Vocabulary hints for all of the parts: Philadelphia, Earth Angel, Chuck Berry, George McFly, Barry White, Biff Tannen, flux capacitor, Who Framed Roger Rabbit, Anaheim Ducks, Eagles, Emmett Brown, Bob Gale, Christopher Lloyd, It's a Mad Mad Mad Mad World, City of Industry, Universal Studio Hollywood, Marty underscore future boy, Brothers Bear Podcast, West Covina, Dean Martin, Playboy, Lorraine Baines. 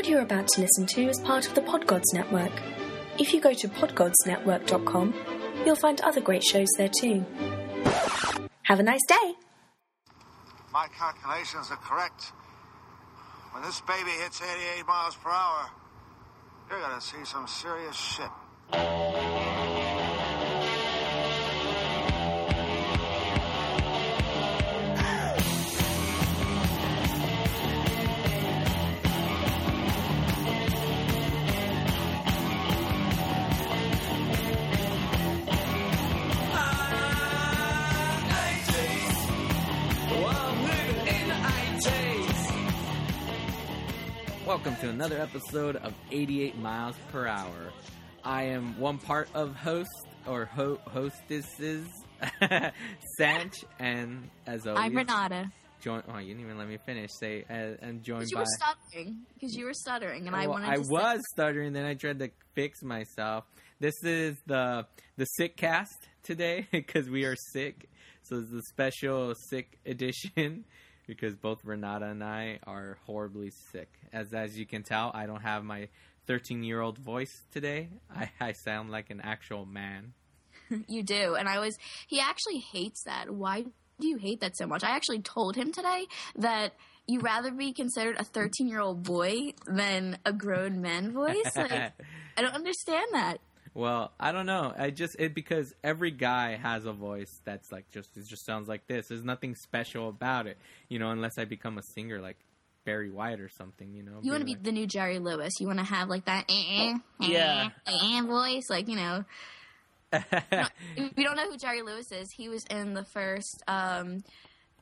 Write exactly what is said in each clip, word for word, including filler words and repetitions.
What you're about to listen to is part of the Pod Gods Network. If you go to pod gods network dot com, you'll find other great shows there too. Have a nice day! My calculations are correct. When this baby hits eighty-eight miles per hour, you're gonna see some serious shit. Welcome to another episode of eighty-eight Miles Per Hour. I am one part of host or ho- hostesses, Sanch, and as always, I'm Renata. Join. Oh, you didn't even let me finish. Say uh, and joined you by. You were stuttering because you were stuttering, and well, I wanted. I to was say- stuttering. Then I tried to fix myself. This is the the sick cast today because we are sick. So it's the special sick edition. Because both Renata and I are horribly sick. As as you can tell, I don't have my thirteen-year-old voice today. I, I sound like an actual man. You do. And I always – he actually hates that. Why do you hate that so much? I actually told him today that you'd rather be considered a thirteen-year-old boy than a grown man voice. Like, I don't understand that. Well, I don't know. I just it because every guy has a voice that's like just it just sounds like this. There's nothing special about it, you know. Unless I become a singer like Barry White or something, you know. You want to be like the new Jerry Lewis. You want to have like that, eh, eh, yeah, eh, voice, like you know. If you don't know who Jerry Lewis is, he was in the first. Um,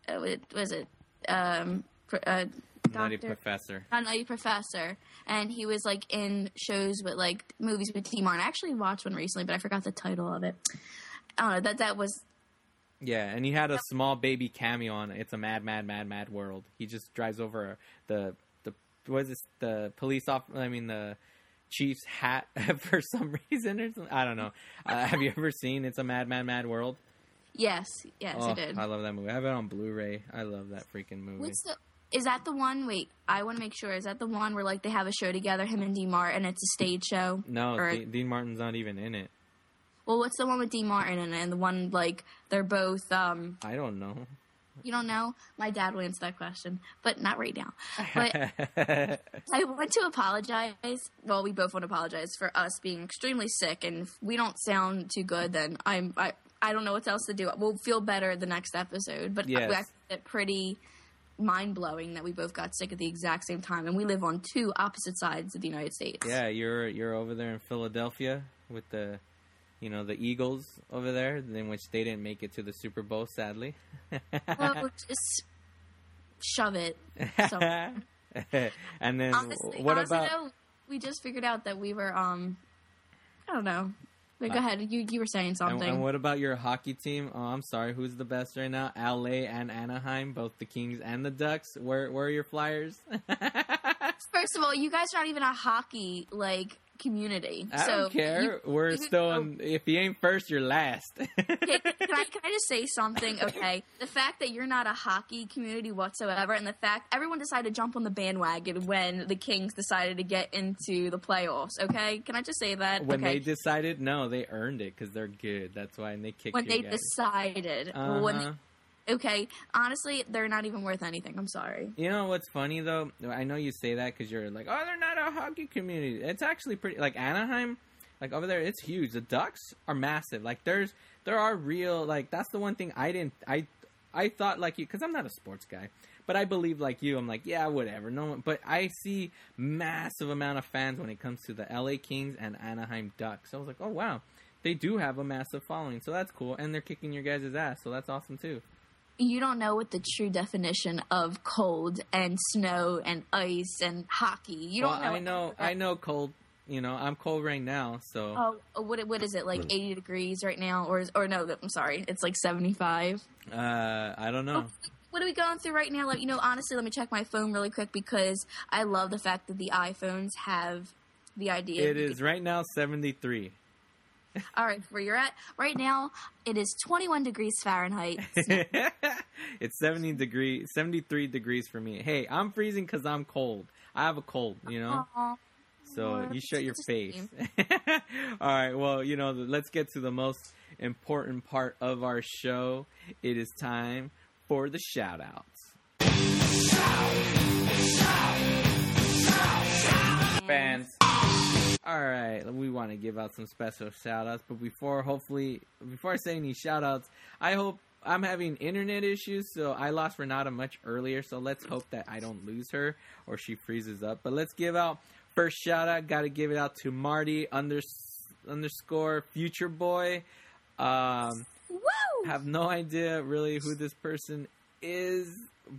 what was it? Um, uh, Doctor, Nutty Professor. Not Nutty Professor. And he was, like, in shows with, like, movies with Dean Martin. I actually watched one recently, but I forgot the title of it. I don't know. That, that was... Yeah, and he had a small baby cameo on It's a Mad, Mad, Mad, Mad World. He just drives over the... the what is this? The police officer... I mean, the chief's hat for some reason or something. I don't know. uh, have you ever seen It's a Mad, Mad, Mad World? Yes. Yes, oh, I did. I love that movie. I have it on Blu-ray. I love that freaking movie. What's the... Is that the one? Wait, I want to make sure. Is that the one where, like, they have a show together, him and Dean Martin, and it's a stage show? No, or... D- Dean Martin's not even in it. Well, what's the one with Dean Martin in it? And the one, like, they're both, um... I don't know. You don't know? My dad will answer that question, but not right now. But I want to apologize. Well, we both want to apologize for us being extremely sick, and if we don't sound too good, then I'm, I, I don't know what else to do. We'll feel better the next episode, but yes. I, we acted pretty... mind-blowing that we both got sick at the exact same time, and we live on two opposite sides of the United States. Yeah, you're you're over there in Philadelphia with the, you know, the Eagles over there, in which they didn't make it to the Super Bowl, sadly. Well, just shove it. And then honestly, what honestly, about? Though, we just figured out that we were, um, I don't know. Wait, go ahead. You you were saying something. And, and what about your hockey team? Oh, I'm sorry. Who's the best right now? L A and Anaheim, both the Kings and the Ducks. Where where are your Flyers? First of all, you guys are not even a hockey like community. I so don't care. You, we're you, still. You, in, if you ain't first, you're last. Okay, can, I, can I just say something? Okay, the fact that you're not a hockey community whatsoever, and the fact everyone decided to jump on the bandwagon when the Kings decided to get into the playoffs. Okay, can I just say that? When okay. they decided, no. They earned it because they're good. That's why, and they kicked. When they guys. decided, uh-huh. when they, okay, honestly, they're not even worth anything. I'm sorry. You know what's funny though? I know you say that because you're like, oh, they're not a hockey community. It's actually pretty. Like Anaheim, like over there, it's huge. The Ducks are massive. Like there's, there are real. Like that's the one thing I didn't. I, I thought like you because I'm not a sports guy, but I believe like you. I'm like, yeah, whatever. No one, but I see massive amount of fans when it comes to the L A Kings and Anaheim Ducks. I was like, oh wow, they do have a massive following, so that's cool. And they're kicking your guys' ass, so that's awesome too. You don't know what the true definition of cold and snow and ice and hockey. You well, don't know. I know. I know cold. You know, I'm cold right now, so. Oh, what what is it like? eighty degrees right now, or is, or no? I'm sorry, it's like seventy-five. Uh, I don't know. Oh, what are we going through right now? Like, you know, honestly, let me check my phone really quick because I love the fact that the iPhones have the idea. It is right now seventy-three. All right, where you're at right now, it is twenty-one degrees Fahrenheit. It's seventy degree, seventy-three degrees for me. Hey, I'm freezing because I'm cold. I have a cold, you know? Aww. So you shut your face. All right. Well, you know, let's get to the most important part of our show. It is time for the shout outs. Shout, shout, shout, shout. Fans. All right. We want to give out some special shout outs. But before, hopefully, before I say any shout outs, I hope I'm having internet issues. So I lost Renata much earlier. So let's hope that I don't lose her or she freezes up. But let's give out. First shout out, gotta give it out to Marty under, underscore future boy. Um, Woo! Have no idea really who this person is.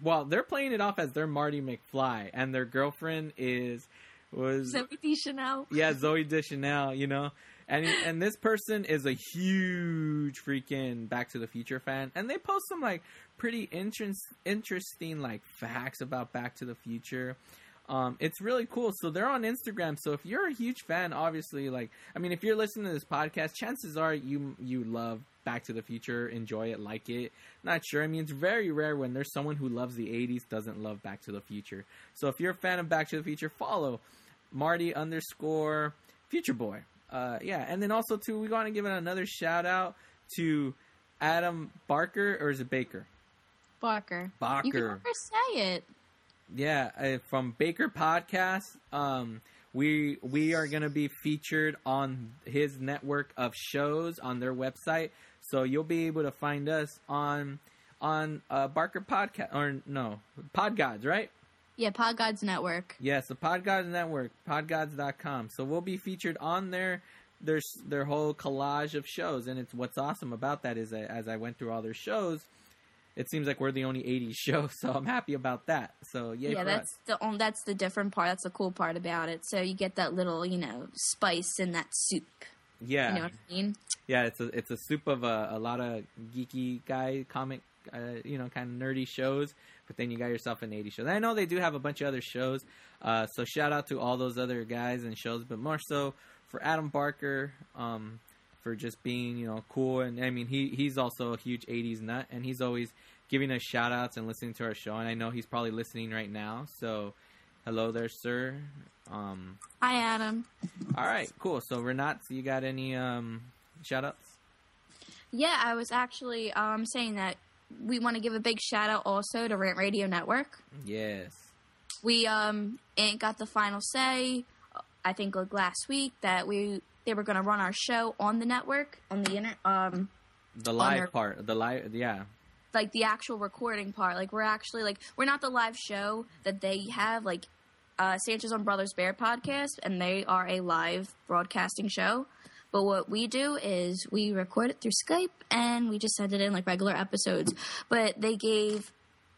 Well, they're playing it off as they're Marty McFly, and their girlfriend is was Zooey Deschanel. Yeah, Zooey Deschanel. You know, and and this person is a huge freaking Back to the Future fan, and they post some like pretty interest, interesting like facts about Back to the Future. Um, it's really cool. So they're on Instagram. So if you're a huge fan, obviously, like, I mean, if you're listening to this podcast, chances are you, you love Back to the Future, enjoy it, like it. Not sure. I mean, it's very rare when there's someone who loves the eighties, doesn't love Back to the Future. So if you're a fan of Back to the Future, follow Marty underscore future boy. Uh, yeah. And then also too, we want to give it another shout out to Adam Barker, or is it Baker? Barker. Barker. You can never say it. Yeah, uh, from Barker Podcast, um, we we are going to be featured on his network of shows on their website. So you'll be able to find us on on uh, Barker Podcast, or no, Pod Gods, right? Yeah, Pod Gods Network. Yes, the Pod Gods Network, pod gods dot com. So we'll be featured on their their their whole collage of shows, and it's what's awesome about that is that as I went through all their shows, it seems like we're the only eighties show, so I'm happy about that. So yay yeah, for that's us. the um, that's the different part. That's the cool part about it. So you get that little, you know, spice in that soup. Yeah, you know what I mean. Yeah, it's a it's a soup of a, a lot of geeky guy comic, uh, you know, kind of nerdy shows. But then you got yourself an eighties show. And I know they do have a bunch of other shows. Uh, so shout out to all those other guys and shows, but more so for Adam Barker. Um, for just being, you know, cool. And I mean, he, he's also a huge eighties nut, and he's always giving us shout outs and listening to our show. And I know he's probably listening right now. So hello there, sir. Um, Hi, Adam. All right, cool. So Renata, you got any um, shout outs? Yeah, I was actually um, saying that we want to give a big shout out also to Rant Radio Network. Yes. We um, ain't got the final say. I think like last week that we, they were going to run our show on the network, on the inter- um the live their, part, the live, yeah, like the actual recording part. Like we're actually like we're not the live show that they have. Like uh, Sanch is on Brothers Bear Podcast, and they are a live broadcasting show. But what we do is we record it through Skype, and we just send it in like regular episodes. But they gave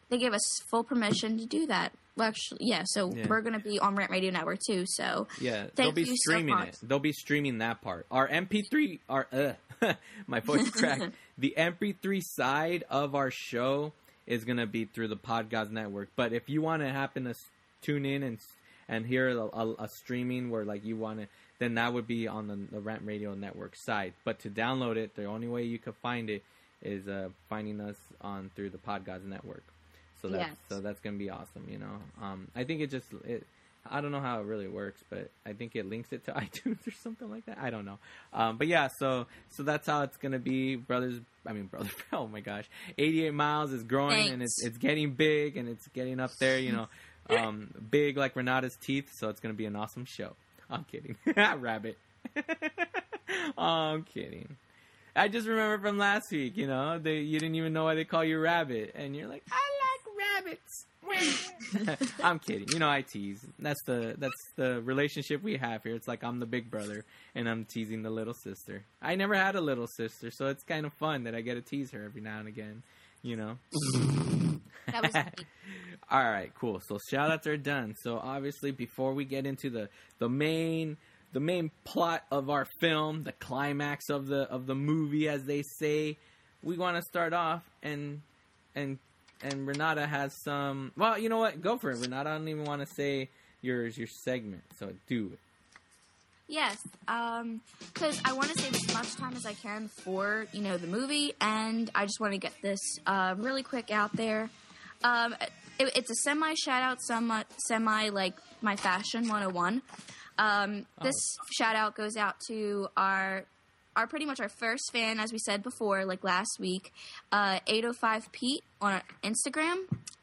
they gave us full permission to do that. Well, actually, yeah, so yeah. We're going to be on Rant Radio Network, too, so yeah, they'll be streaming so it. They'll be streaming that part. Our M P three, our, uh, my voice cracked, the M P three side of our show is going to be through the Pod Gods Network, but if you want to happen to tune in and and hear a, a, a streaming where, like, you want to, then that would be on the, the Rant Radio Network side, but to download it, the only way you could find it is uh, finding us on through the Pod Gods Network. So that's, yes. so that's going to be awesome, you know. Um, I think it just, it, I don't know how it really works, but I think it links it to iTunes or something like that. I don't know. Um, but yeah, so so that's how it's going to be. Brothers, I mean, Brothers, oh my gosh. eighty-eight miles is growing. Thanks. And it's it's getting big and it's getting up there, you know. Um, big like Renata's teeth, so it's going to be an awesome show. I'm kidding. Rabbit. I'm kidding. I just remember from last week, you know, they you didn't even know why they call you Rabbit. And you're like, I rabbits. I'm kidding. You know, I tease. That's the that's the relationship we have here. It's like I'm the big brother and I'm teasing the little sister. I never had a little sister, so it's kind of fun that I get to tease her every now and again, you know. That was neat. All right, cool. So shout outs are done. So obviously before we get into the the main the main plot of our film, the climax of the of the movie as they say, we want to start off and and And Renata has some... Well, you know what? Go for it, Renata. I don't even want to say yours, your segment, so do it. Yes, um, because I want to save as much time as I can for, you know, the movie, and I just want to get this uh, really quick out there. Um, it, it's a semi shout out, semi, semi like my fashion one oh one. Um, this oh. shout out goes out to our, our pretty much our first fan, as we said before, like last week, uh, eight oh five Pete on Instagram,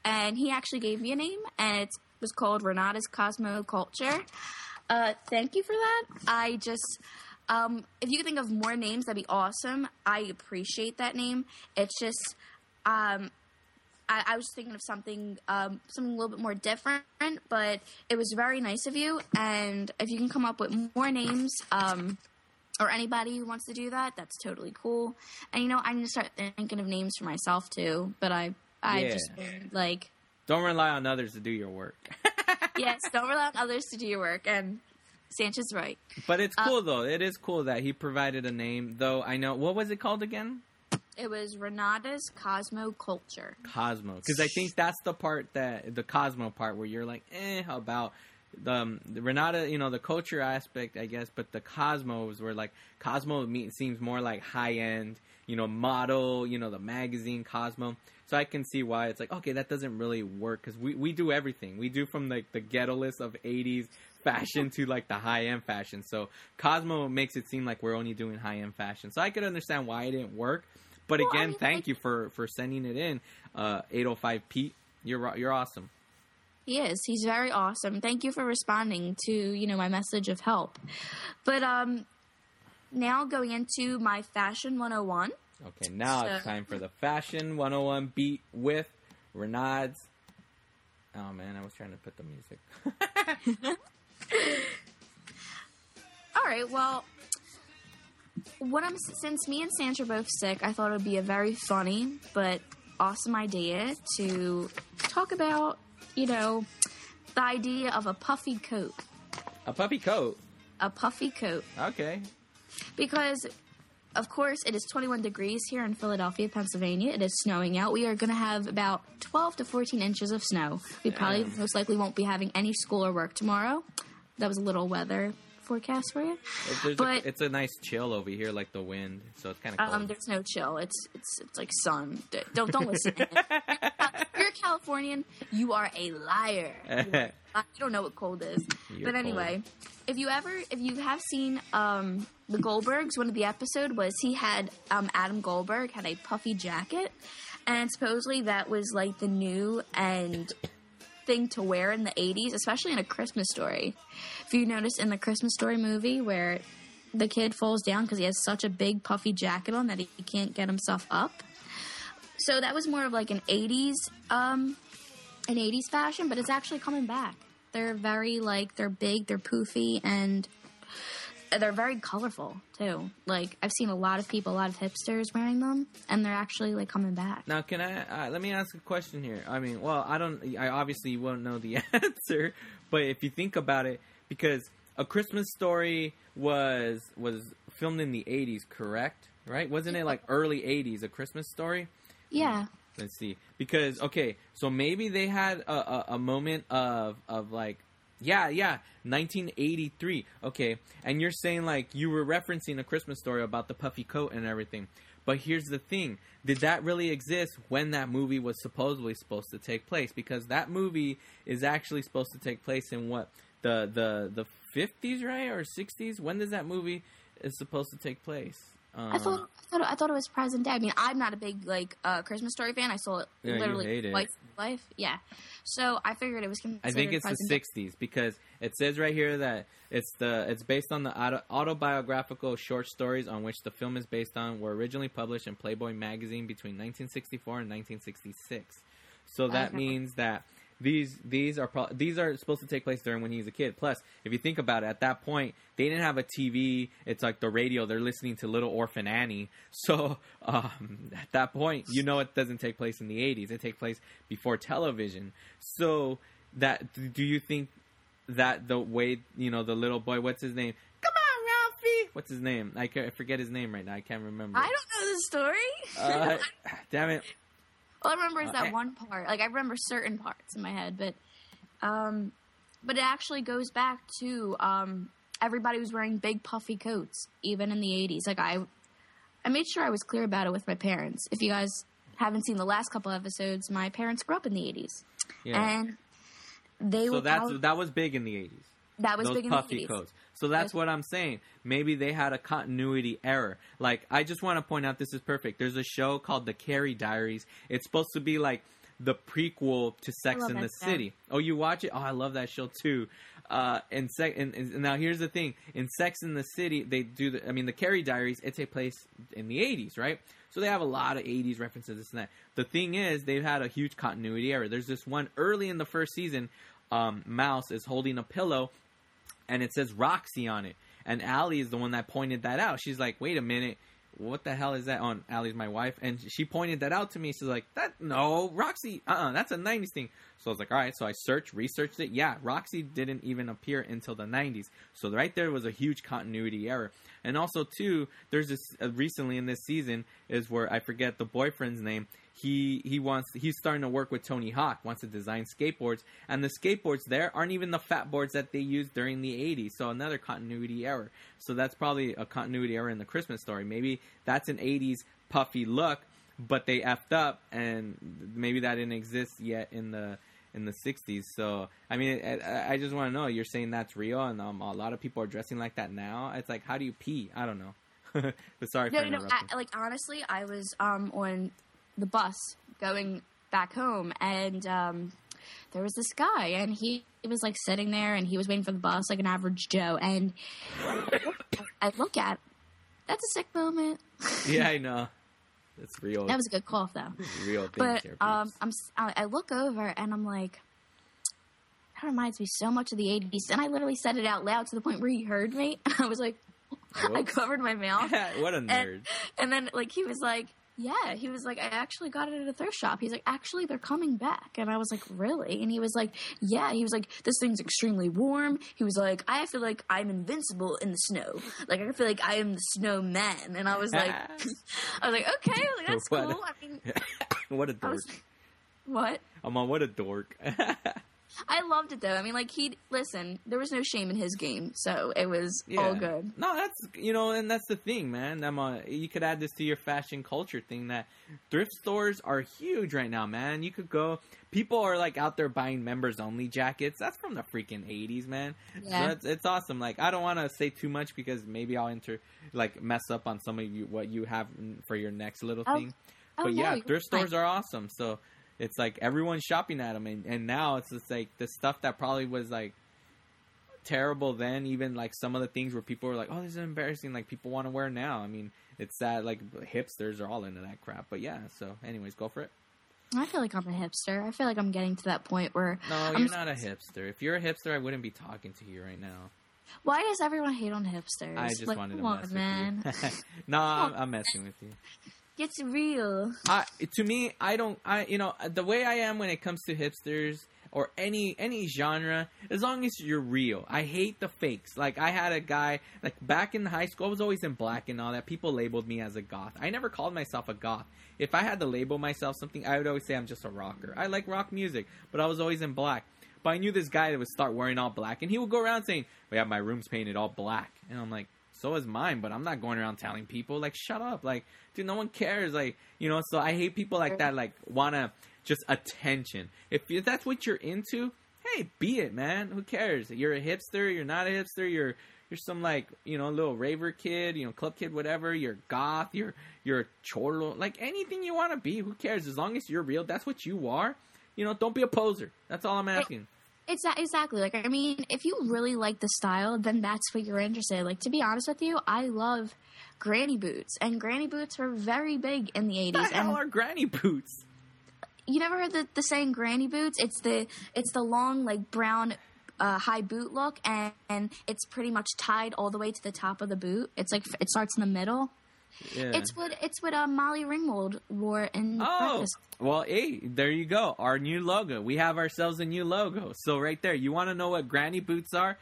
and he actually gave me a name, and it was called Renata's Cosmo Culture. Uh, thank you for that. I just, um, if you could think of more names, that'd be awesome. I appreciate that name. It's just, um, I, I was thinking of something, um, something a little bit more different, but it was very nice of you. And if you can come up with more names, um, or anybody who wants to do that, that's totally cool. And, you know, I'm going to start thinking of names for myself, too. But I I yeah. just, like... Don't rely on others to do your work. Yes, don't rely on others to do your work. And Sanch is right. But it's cool, um, though. It is cool that he provided a name, though I know... What was it called again? It was Renata's Cosmo Culture. Cosmo. Because I think that's the part that... The Cosmo part where you're like, eh, how about... The, um, the Renata, you know, the culture aspect, I guess, but the Cosmos were like, Cosmo seems more like high-end, you know, model, you know, the magazine Cosmo. So I can see why it's like, okay, that doesn't really work, because we, we do everything. We do from, like, the ghetto list of eighties fashion to, like, the high-end fashion. So Cosmo makes it seem like we're only doing high-end fashion. So I could understand why it didn't work. But, well, again, I mean, thank like- you for, for sending it in, uh, eight oh five Pete. You're you're awesome. He is. He's very awesome. Thank you for responding to, you know, my message of help. But um, now going into my Fashion one oh one. Okay, now so. It's time for the Fashion one oh one beat with Renad's. Oh, man, I was trying to put the music. All right, well, what I'm since me and Sanch are both sick, I thought it would be a very funny but awesome idea to talk about, you know, the idea of a puffy coat. A puffy coat? A puffy coat. Okay. Because, of course, it is twenty-one degrees here in Philadelphia, Pennsylvania. It is snowing out. We are going to have about twelve to fourteen inches of snow. We Damn. probably most likely won't be having any school or work tomorrow. That was a little weather forecast for you. But a, it's a nice chill over here, like the wind, so it's kind of cold. Um, there's no chill. It's it's it's like sun. Don't don't listen. You're Californian. You are a liar. You, are, you don't know what cold is. You're but anyway, cold. if you ever, if you have seen um, the Goldbergs, one of the episode was he had um, Adam Goldberg had a puffy jacket, and supposedly that was like the new and thing to wear in the eighties, especially in A Christmas Story. If you notice in the Christmas Story movie where the kid falls down because he has such a big puffy jacket on that he can't get himself up. So that was more of like an eighties, um, an eighties fashion, but it's actually coming back. They're very like, they're big, they're poofy, and they're very colorful too. Like I've seen a lot of people, a lot of hipsters wearing them, and they're actually like coming back. Now, can I, uh, let me ask a question here. I mean, well, I don't, I obviously won't know the answer, but if you think about it, because A Christmas Story was, was filmed in the eighties, correct? Right? Wasn't it like early eighties, A Christmas Story? Yeah. Let's see. Because, okay, so maybe they had a, a, a moment of, of like, yeah, yeah, nineteen eighty-three. Okay. And you're saying, like, you were referencing A Christmas Story about the puffy coat and everything. But here's the thing. Did that really exist when that movie was supposedly supposed to take place? Because that movie is actually supposed to take place in what? The, the, the fifties, right? Or sixties? When does that movie is supposed to take place? Um, I thought I thought I thought it was present day. I mean, I'm not a big like uh, Christmas Story fan. I saw it yeah, literally twice in my life. Yeah, so I figured it was considered. I think it's present the sixties day. Because it says right here that it's the it's based on the auto, autobiographical short stories on which the film is based on were originally published in Playboy magazine between nineteen sixty-four and nineteen sixty-six. So that okay. means that these these are pro- these are supposed to take place during when he's a kid. Plus, if you think about it, at that point they didn't have a T V. It's like the radio. They're listening to Little Orphan Annie. So um, at that point, you know it doesn't take place in the eighties. It takes place before television. So that do you think that the way, you know, the little boy, what's his name? Come on, Ralphie. What's his name? I, can't, I forget his name right now. I can't remember. I don't know the story. Uh, damn it. All I remember is that one part. Like I remember certain parts in my head, but um, but it actually goes back to um, everybody was wearing big puffy coats, even in the eighties. Like I, I made sure I was clear about it with my parents. If you guys haven't seen the last couple episodes, my parents grew up in the eighties. Yeah. And they so were that's out- that was big in the eighties. That was Those big in the eighties. Puffy coats. So that's what I'm saying. Maybe they had a continuity error. Like, I just want to point out, this is perfect. There's a show called The Carrie Diaries. It's supposed to be like the prequel to Sex and the City. Oh, you watch it? Oh, I love that show too. Uh, and, sec- and, and now here's the thing. In Sex and the City, they do the, I mean, The Carrie Diaries, it takes place in the eighties, right? So they have a lot of eighties references, this and that. The thing is, they've had a huge continuity error. There's this one early in the first season, um, Mouse is holding a pillow, and it says Roxy on it. And Allie is the one that pointed that out. She's like, wait a minute. What the hell is that on? Oh, Allie's my wife. And she pointed that out to me. She's like, that, no, Roxy, uh-uh, that's a nineties thing. So I was like, all right. So I searched, researched it. Yeah, Roxy didn't even appear until the nineties. So right there was a huge continuity error. And also, too, there's this, uh, recently in this season is where, I forget the boyfriend's name, He he wants he's starting to work with Tony Hawk, wants to design skateboards, and the skateboards there aren't even the fat boards that they used during the eighties. So another continuity error. So that's probably a continuity error in The Christmas Story. Maybe that's an eighties puffy look, but they effed up, and maybe that didn't exist yet in the in the sixties. So I mean, I, I just want to know. You're saying that's real, and um, a lot of people are dressing like that now. It's like, how do you pee? I don't know. But sorry no, for interrupting. No, no. Like, honestly, I was um on. the bus going back home, and um, there was this guy, and he was like sitting there, and he was waiting for the bus like an average Joe. And I look at, that's a sick moment. Yeah, I know. That's real. That was a good cough, though. Real thing. But um, I'm, I look over, and I'm like, that reminds me so much of the eighties. And I literally said it out loud to the point where he heard me. I was like, whoops. I covered my mouth. What a nerd. And, and then like he was like, yeah, he was like, I actually got it at a thrift shop. He's like, actually, they're coming back. And I was like, really? And he was like, yeah. He was like, this thing's extremely warm. He was like, I feel like I'm invincible in the snow. Like, I feel like I am the snowman. And I was like, I was like, okay, I was like, that's what cool. A, I mean, what a dork. Was, what? I'm on, what a dork. I loved it, though. I mean, like, he listen, there was no shame in his game, so it was yeah. all good. No, that's, you know, and that's the thing, man. I'm a, you could add this to your fashion culture thing, that thrift stores are huge right now, man. You could go, people are, like, out there buying members-only jackets. That's from the freaking eighties, man. Yeah. So it's, it's awesome. Like, I don't want to say too much because maybe I'll, enter, like, mess up on some of you what you have for your next little oh. thing. Oh, but, yeah, yeah thrift stores are awesome, so... It's like everyone's shopping at them, and, and now it's just like the stuff that probably was like terrible then, even like some of the things where people were like, oh, this is embarrassing, like people want to wear now. I mean, it's sad, like hipsters are all into that crap. But yeah, so anyways, go for it. I feel like I'm a hipster. I feel like I'm getting to that point where... No, I'm you're not a hipster. If you're a hipster, I wouldn't be talking to you right now. Why does everyone hate on hipsters? I just like, wanted to mess on, with man. you. No, I'm, I'm messing with you. It's real. Uh, to me, I don't. I you know the way I am when it comes to hipsters or any any genre. As long as you're real, I hate the fakes. Like I had a guy like back in high school. I was always in black and all that. People labeled me as a goth. I never called myself a goth. If I had to label myself something, I would always say I'm just a rocker. I like rock music, but I was always in black. But I knew this guy that would start wearing all black, and he would go around saying, "We have my room's painted all black," and I'm like, so is mine, but I'm not going around telling people, like, shut up. Like, dude, no one cares. Like, you know, so I hate people like that, like, want to just attention. If, if that's what you're into, hey, be it, man. Who cares? You're a hipster. You're not a hipster. You're you're some, like, you know, little raver kid, you know, club kid, whatever. You're goth. You're, you're a chortle. Like, anything you want to be, who cares? As long as you're real, that's what you are. You know, don't be a poser. That's all I'm asking. Hey. It's exactly like, I mean, if you really like the style, then that's what you're interested in. Like, to be honest with you, I love granny boots, and granny boots were very big in the eighties. What the hell are granny boots? You never heard the, the saying granny boots? It's the it's the long, like, brown uh, high boot look, and, and it's pretty much tied all the way to the top of the boot. It's like it starts in the middle. Yeah. It's what it's what uh, Molly Ringwald wore in oh, Breakfast. Well, hey, there you go. Our new logo. We have ourselves a new logo. So right there, you want to know what granny boots are?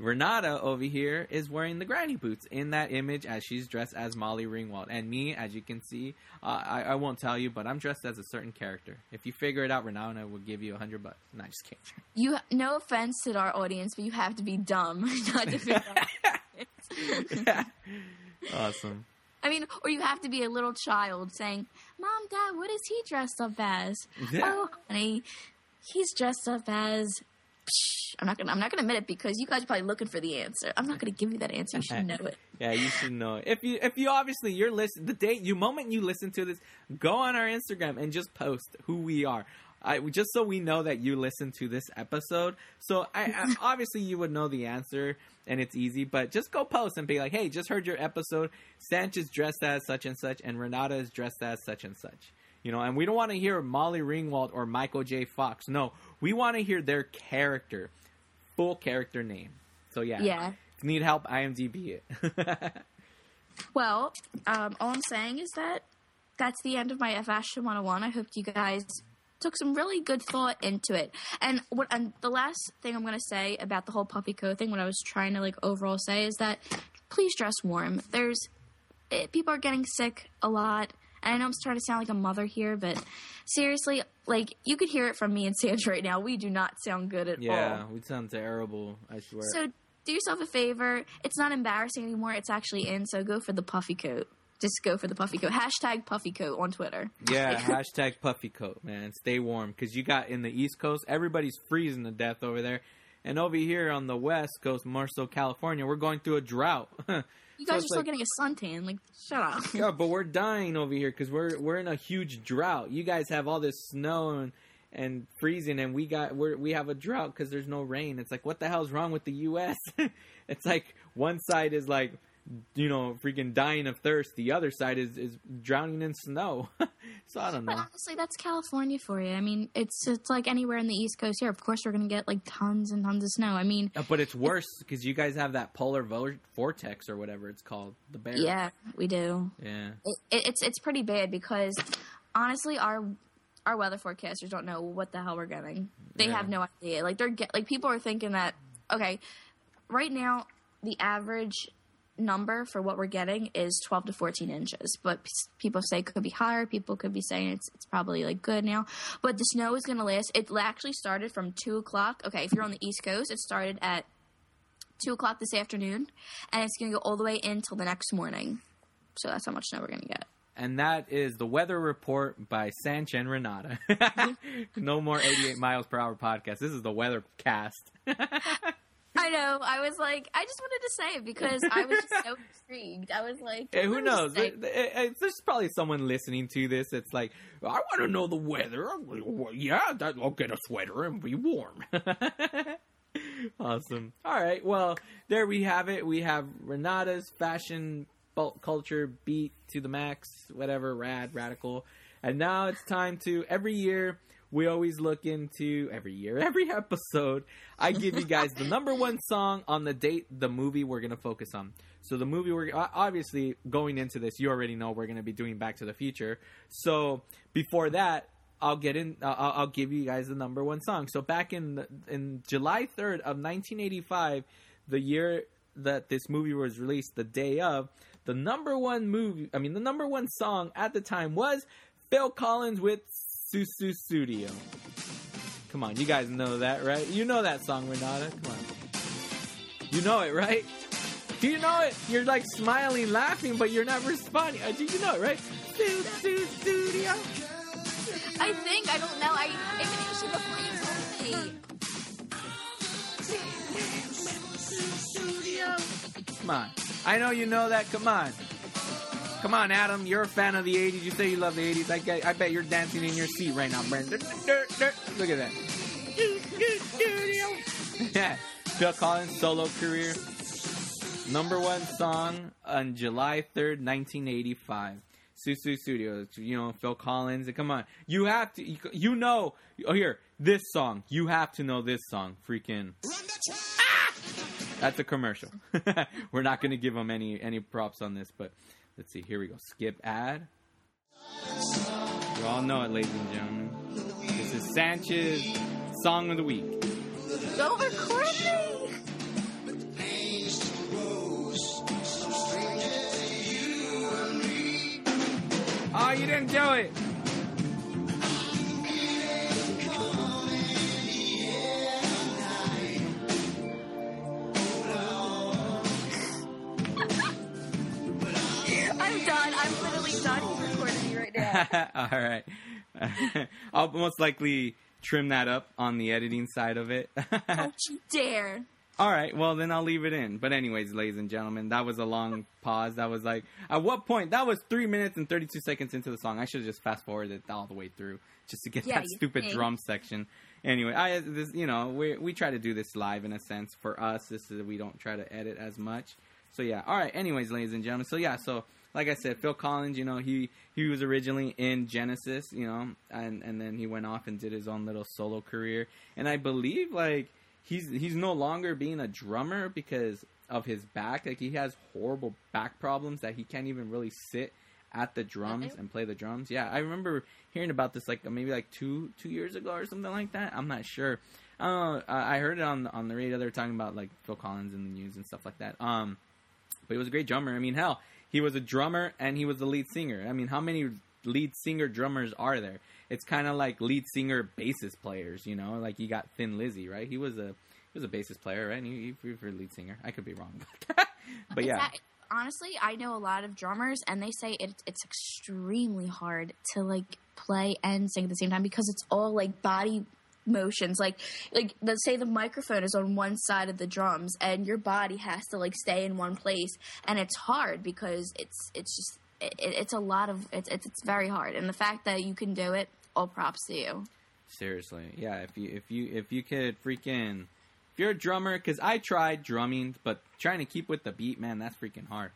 Renata over here is wearing the granny boots in that image as she's dressed as Molly Ringwald. And me, as you can see, uh, I, I won't tell you, but I'm dressed as a certain character. If you figure it out, Renata will give you a hundred bucks. No, just kidding. You, no offense to our audience, but you have to be dumb not to figure out. Awesome. I mean, or you have to be a little child saying, Mom, Dad, what is he dressed up as? Yeah. Oh, honey, he's dressed up as... I'm not gonna. I'm not gonna admit it because you guys are probably looking for the answer. I'm not gonna give you that answer. You should know it. Yeah, you should know it. If you, if you obviously you're listening, the day, you moment you listen to this, go on our Instagram and just post who we are. I just so we know that you listened to this episode. So I, I obviously you would know the answer and it's easy, but just go post and be like, hey, just heard your episode. Sanch is dressed as such and such, and Renata is dressed as such and such. You know, and we don't want to hear Molly Ringwald or Michael J. Fox. No, we want to hear their character, full character name. So, yeah. Yeah. If you need help, IMDb it. Well, um, all I'm saying is that that's the end of my Fashion one oh one. I hope you guys took some really good thought into it. And what and the last thing I'm going to say about the whole puppy coat thing, what I was trying to, like, overall say is that please dress warm. There's it, people are getting sick a lot. And I know I'm trying to sound like a mother here, but seriously, like, you could hear it from me and Sanch right now. We do not sound good at yeah, all. Yeah, we sound terrible, I swear. So do yourself a favor. It's not embarrassing anymore. It's actually in, so go for the puffy coat. Just go for the puffy coat. Hashtag puffy coat on Twitter. Yeah, hashtag puffy coat, man. Stay warm, because you got in the East Coast, everybody's freezing to death over there. And over here on the West Coast, more so California, we're going through a drought. You guys so are still like, getting a suntan. Like, shut up. Yeah, but we're dying over here because we're we're in a huge drought. You guys have all this snow and, and freezing, and we got we're, we have a drought because there's no rain. It's like, what the hell's wrong with the U S? It's like one side is like, you know, freaking dying of thirst. The other side is, is drowning in snow. So I don't know. But honestly, that's California for you. I mean, it's it's like anywhere in the East Coast here. Of course, we're going to get like tons and tons of snow. I mean, but it's worse because you guys have that polar vo- vortex or whatever it's called, the bear. Yeah, we do. Yeah, it, it, it's it's pretty bad because honestly, our our weather forecasters don't know what the hell we're getting. They yeah. have no idea. Like they're get, like people are thinking that okay, right now the average number for what we're getting is twelve to fourteen inches, but people say it could be higher. People could be saying it's it's probably like good now, but the snow is going to last. It actually started from two o'clock. Okay, if you're on the East Coast, it started at two o'clock this afternoon, and it's going to go all the way in till the next morning. So that's how much snow we're going to get. And that is the weather report by Sanch and Renata. No more eighty-eight miles per hour podcast. This is the weather cast. I know. I was like, I just wanted to say it because I was just so intrigued. I was like, hey, who knows? There's probably someone listening to this that's like, I want to know the weather. Yeah, that, I'll get a sweater and be warm. Awesome. All right. Well, there we have it. We have Renata's fashion, bulk culture, beat to the max, whatever, rad, radical. And now it's time to, every year, we always look into, every year, every episode, I give you guys the number one song on the date, the movie we're going to focus on. So the movie we're, obviously, going into this, you already know we're going to be doing Back to the Future. So before that, I'll get in, I'll, I'll give you guys the number one song. So back in, in July third of nineteen eighty-five, the year that this movie was released, the day of, the number one movie, I mean, the number one song at the time was Phil Collins with Susu Studio. Come on, you guys know that, right? You know that song, Renata. Come on. You know it, right? Do you know it? You're like smiling, laughing, but you're not responding. Do you know it, right? Susu Studio. I think. I don't know. I should have played it for me. Come on. I know you know that. Come on. Come on, Adam. You're a fan of the eighties. You say you love the eighties. I, get, I bet you're dancing in your seat right now, Brandon. Look at that. Yeah. Phil Collins' solo career. Number one song on July third, nineteen eighty-five. Susu Studios. You know, Phil Collins. Come on. You have to. You know. Oh, here. This song. You have to know this song. Freaking. Ah! That's a commercial. We're not going to give them any, any props on this, but. Let's see, here we go. Skip ad. You all know it, ladies and gentlemen. This is Sanch's Song of the Week. Don't record me! Oh, you didn't do it! I'm done. All right. I'll most likely trim that up on the editing side of it. Don't you dare. All right. Well, then I'll leave it in. But anyways, ladies and gentlemen, that was a long pause. That was like, at what point? That was three minutes and thirty-two seconds into the song. I should have just fast forwarded all the way through just to get yeah, that stupid think. drum section. Anyway, I, this, you know, we we try to do this live in a sense for us. This is, we don't try to edit as much. So yeah. All right. Anyways, ladies and gentlemen. So yeah. So like I said, Phil Collins, you know, he, he was originally in Genesis, you know, and, and then he went off and did his own little solo career. And I believe like he's, he's no longer being a drummer because of his back. Like he has horrible back problems that he can't even really sit at the drums and play the drums. Yeah. I remember hearing about this like maybe like two, two years ago or something like that. I'm not sure. Uh, I heard it on, on the radio. They were talking about like Phil Collins in the news and stuff like that. Um, but he was a great drummer. I mean, hell, he was a drummer and he was the lead singer. I mean, how many lead singer drummers are there? It's kind of like lead singer bassist players, you know, like you got Thin Lizzy, right? He was a, he was a bassist player, right? And he, he was a lead singer. I could be wrong about that, but yeah. That, honestly, I know a lot of drummers and they say it, it's extremely hard to like play and sing at the same time because it's all like body motions, like like let's say the microphone is on one side of the drums and your body has to like stay in one place, and it's hard because it's it's just it, it's a lot of it's, it's it's very hard, and the fact that you can do it, all props to you. Seriously. Yeah, if you if you if you could freaking if you're a drummer, because I tried drumming, but trying to keep with the beat, man, that's freaking hard.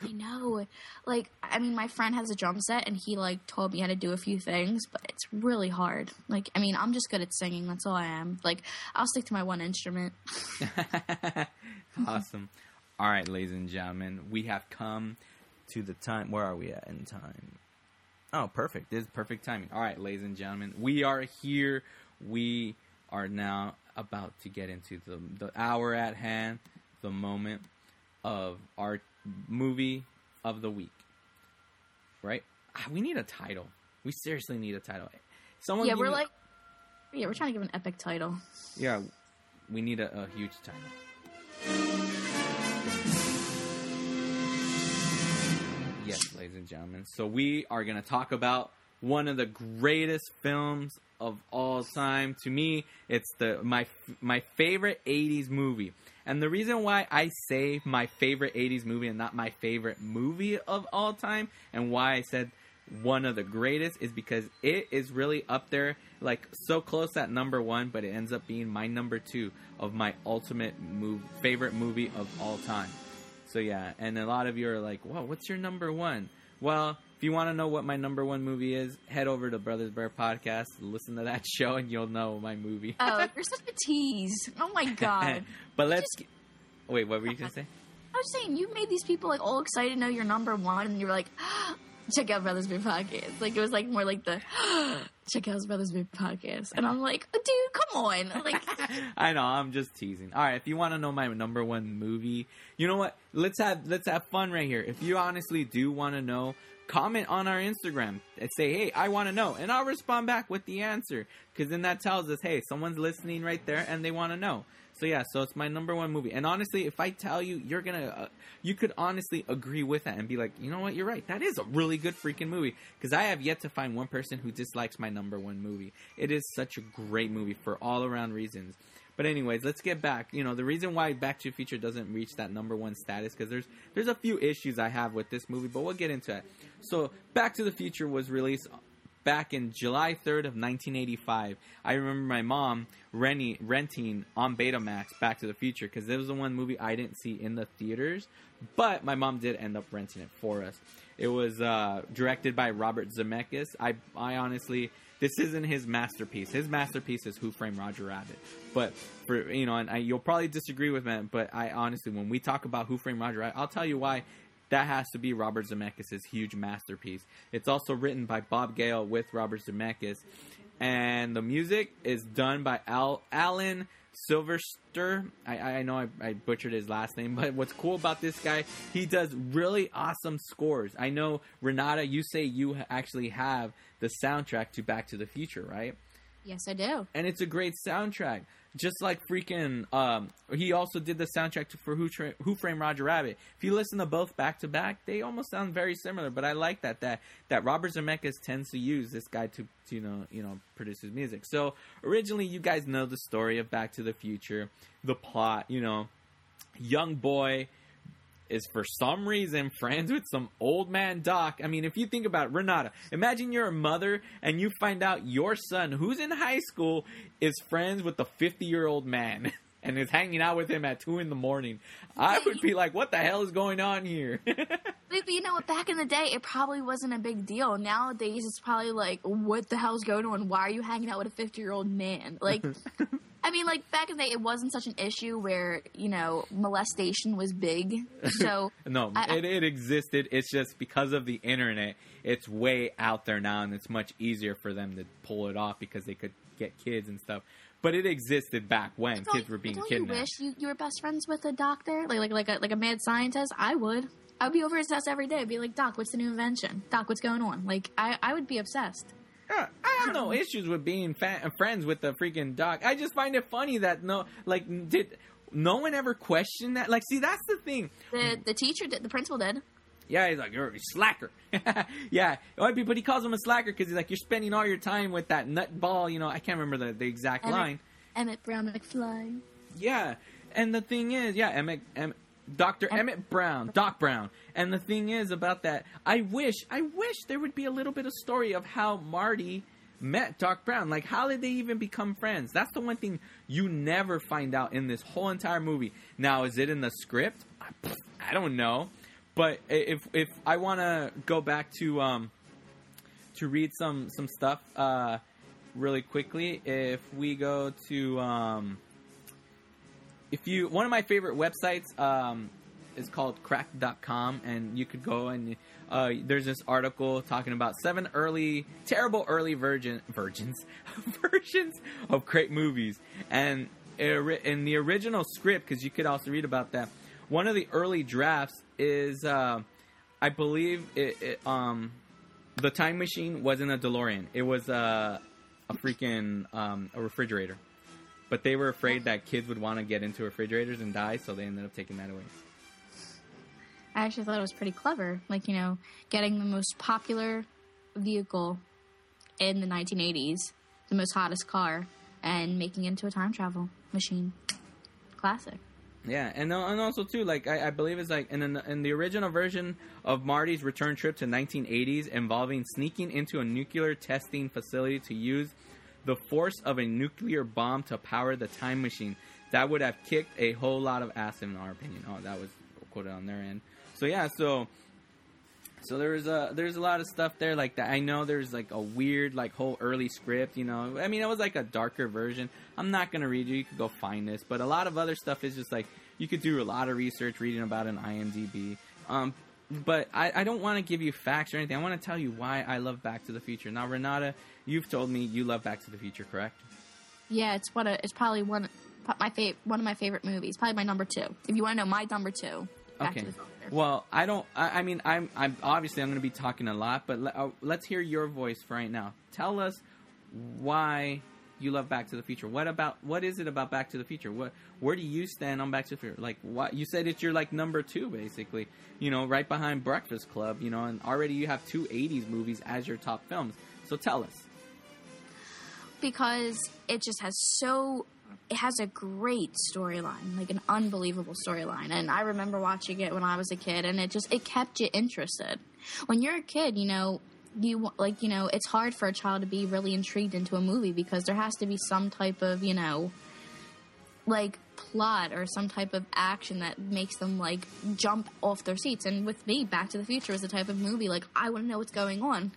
I know. Like, I mean, my friend has a drum set, and he, like, told me how to do a few things, but it's really hard. Like, I mean, I'm just good at singing. That's all I am. Like, I'll stick to my one instrument. Awesome. All right, ladies and gentlemen, we have come to the time. Where are we at in time? Oh, perfect. This is perfect timing. All right, ladies and gentlemen, we are here. We are now about to get into the, the hour at hand, the moment of our movie of the week, right? We need a title. We seriously need a title. Someone, yeah, we're like, a... yeah, we're trying to give an epic title. Yeah, we need a, a huge title. Yes, ladies and gentlemen. So we are going to talk about one of the greatest films of all time. To me, it's the my my favorite eighties movie. And the reason why I say my favorite eighties movie and not my favorite movie of all time, and why I said one of the greatest, is because it is really up there, like so close at number one, but it ends up being my number two of my ultimate move, favorite movie of all time. So yeah, and a lot of you are like, whoa, what's your number one? Well, if you want to know what my number one movie is, head over to Brothers Bear Podcast, listen to that show, and you'll know my movie. Oh, you're such a tease. Oh my God. But let's... Just... Wait, what were you going to say? I was saying, you made these people like all excited to know your number one, and you were like, oh, check out Brothers Bear Podcast. Like, it was like more like the, oh, check out Brothers Bear Podcast. And I'm like, oh, dude, come on. Like, I know, I'm just teasing. All right, if you want to know my number one movie, you know what? Let's have, let's have fun right here. If you honestly do want to know, comment on our Instagram and say, hey, I want to know. And I'll respond back with the answer, because then that tells us, hey, someone's listening right there and they want to know. So yeah, so it's my number one movie. And honestly, if I tell you, you're going to, uh, you could honestly agree with that and be like, you know what? You're right. That is a really good freaking movie, because I have yet to find one person who dislikes my number one movie. It is such a great movie for all around reasons. But anyways, let's get back. You know, the reason why Back to the Future doesn't reach that number one status, because there's there's a few issues I have with this movie, but we'll get into it. So Back to the Future was released back in July third of nineteen eighty-five. I remember my mom renting, renting on Betamax Back to the Future, because it was the one movie I didn't see in the theaters, but my mom did end up renting it for us. It was uh, directed by Robert Zemeckis. I, I honestly... This isn't his masterpiece. His masterpiece is Who Framed Roger Rabbit. But, for, you know, and I, you'll probably disagree with me, but I honestly, when we talk about Who Framed Roger Rabbit, I'll tell you why that has to be Robert Zemeckis' huge masterpiece. It's also written by Bob Gale with Robert Zemeckis. And the music is done by Al, Alan Silverster. I, I know I, I butchered his last name, but what's cool about this guy, he does really awesome scores. I know, Renata, you say you actually have the soundtrack to Back to the Future, right? Yes, I do. And it's a great soundtrack. Just like freaking, um, he also did the soundtrack for Who, Tra- Who Framed Roger Rabbit. If you listen to both back to back, they almost sound very similar. But I like that that that Robert Zemeckis tends to use this guy to, to you know you know produce his music. So originally, you guys know the story of Back to the Future, the plot. You know, young boy is for some reason friends with some old man Doc. I mean, if you think about it, Renata, imagine you're a mother and you find out your son, who's in high school, is friends with the fifty-year-old man and is hanging out with him at two in the morning. I would be like, what the hell is going on here? But you know what? Back in the day, it probably wasn't a big deal. Nowadays, it's probably like, what the hell's going on? Why are you hanging out with a fifty-year-old man? Like... I mean, like, back in the day, it wasn't such an issue where, you know, molestation was big, so... no, I, it, it existed. It's just because of the internet, it's way out there now, and it's much easier for them to pull it off because they could get kids and stuff. But it existed back when kids you, were being don't kidnapped. Don't you wish you, you were best friends with a doctor? Like, like, like, a, like a mad scientist? I would. I would be over his house every day. I'd be like, Doc, what's the new invention? Doc, what's going on? Like, I, I would be obsessed. Uh, I have no issues with being fa- friends with the freaking Doc. I just find it funny that no, like, did no one ever question that? Like, see, that's the thing. The the teacher did. The principal did. Yeah, he's like, you're a slacker. Yeah, but he calls him a slacker because he's like, you're spending all your time with that nutball. You know, I can't remember the, the exact Emmett, line. Emmett Brown McFly. Yeah, and the thing is, yeah, Emmett, Emmett Doctor Emmett, Emmett Brown, Doc Brown. And the thing is about that, I wish, I wish there would be a little bit of story of how Marty met Doc Brown. Like, how did they even become friends? That's the one thing you never find out in this whole entire movie. Now, is it in the script? I don't know. But if if I want to go back to um to read some some stuff uh really quickly, if we go to um. If you, one of my favorite websites um, is called cracked dot com, and you could go and uh, there's this article talking about seven early, terrible early virgin, virgins, versions of great movies. And in the original script, because you could also read about that, one of the early drafts is, uh, I believe, it, it, um, the time machine wasn't a DeLorean. It was a, a freaking um, a refrigerator. But they were afraid that kids would want to get into refrigerators and die, so they ended up taking that away. I actually thought it was pretty clever. Like, you know, getting the most popular vehicle in the nineteen eighties, the most hottest car, and making it into a time travel machine. Classic. Yeah, and and also, too, like, I, I believe it's like in, an, in the original version of Marty's return trip to nineteen eighties involving sneaking into a nuclear testing facility to use the force of a nuclear bomb to power the time machine. That would have kicked a whole lot of ass in our opinion. Oh, that was quoted on their end. So yeah, so so there's a there's a lot of stuff there like that. I know there's like a weird like whole early script, you know. I mean, it was like a darker version. I'm not gonna read you. You could go find this, but a lot of other stuff is just like you could do a lot of research reading about an I M D B. Um, But I, I don't want to give you facts or anything. I want to tell you why I love Back to the Future. Now, Renata, you've told me you love Back to the Future, correct? Yeah, it's what a, it's probably one my fav, one of my favorite movies. Probably my number two. If you want to know my number two, Back okay. to the Future. Well, I don't. I, I mean, I'm. I'm obviously I'm going to be talking a lot, but let, uh, let's hear your voice for right now. Tell us why you love Back to the Future. What about what is it about Back to the Future? What where do you stand on Back to the Future? Like, what you said it's your like number two, basically. You know, right behind Breakfast Club. You know, and already you have two eighties movies as your top films. So tell us. Because it just has so it has a great storyline, like an unbelievable storyline. And I remember watching it when I was a kid, and it just it kept you interested. When you're a kid, you know. You like you know it's hard for a child to be really intrigued into a movie because there has to be some type of you know like plot or some type of action that makes them like jump off their seats. And with me, Back to the Future was the type of movie like I want to know what's going on.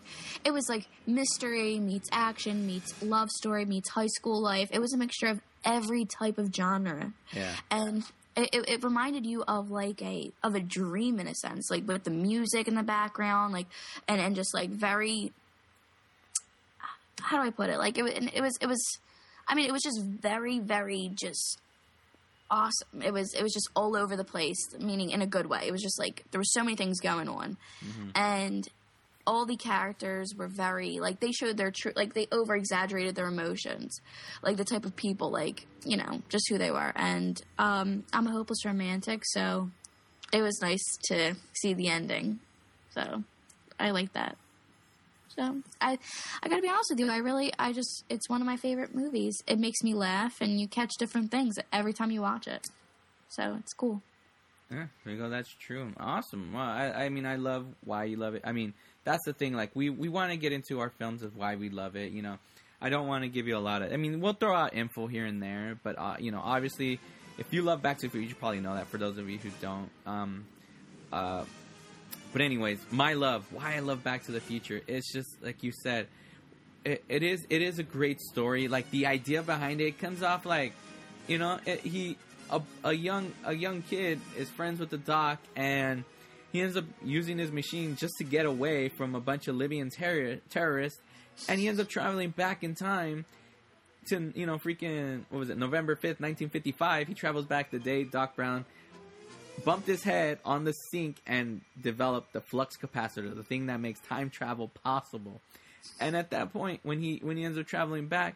It was like mystery meets action meets love story meets high school life. It was a mixture of every type of genre. Yeah, and It, it, it reminded you of like a of a dream in a sense, like with the music in the background, like and, and just like very. How do I put it? Like it, it was it was, I mean, it was just very very just awesome. It was it was just all over the place, meaning in a good way. It was just like there were so many things going on, mm-hmm. and all the characters were very, like, they showed their true, like, they over-exaggerated their emotions. Like, the type of people, like, you know, just who they were. And um, I'm a hopeless romantic, so it was nice to see the ending. So I like that. So I I gotta be honest with you, I really, I just, it's one of my favorite movies. It makes me laugh, and you catch different things every time you watch it. So it's cool. Yeah, there you go. That's true. Awesome. Well, I, I mean, I love why you love it. I mean, that's the thing. Like, we, we want to get into our films of why we love it, you know. I don't want to give you a lot of... I mean, we'll throw out info here and there, but, uh, you know, obviously, if you love Back to the Future, you probably know that, for those of you who don't. Um, uh, but anyways, my love, why I love Back to the Future, it's just, like you said, it, it is it is a great story. Like, the idea behind it comes off like, you know, it, he... A, a young a young kid is friends with the doc, and he ends up using his machine just to get away from a bunch of Libyan terror, terrorists, and he ends up traveling back in time to, you know, freaking, what was it, November fifth, nineteen fifty-five. He travels back the day Doc Brown bumped his head on the sink and developed the flux capacitor, the thing that makes time travel possible. And at that point, when he when he ends up traveling back,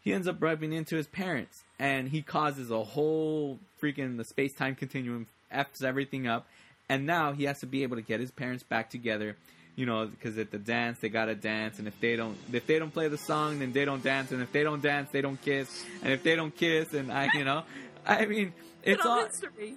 he ends up rubbing into his parents, and he causes a whole freaking, the space-time continuum F's everything up, and now he has to be able to get his parents back together, you know, because at the dance, they gotta dance, and if they don't, if they don't play the song, then they don't dance, and if they don't dance, they don't kiss, and if they don't kiss, and I, you know, I mean, it's all... history.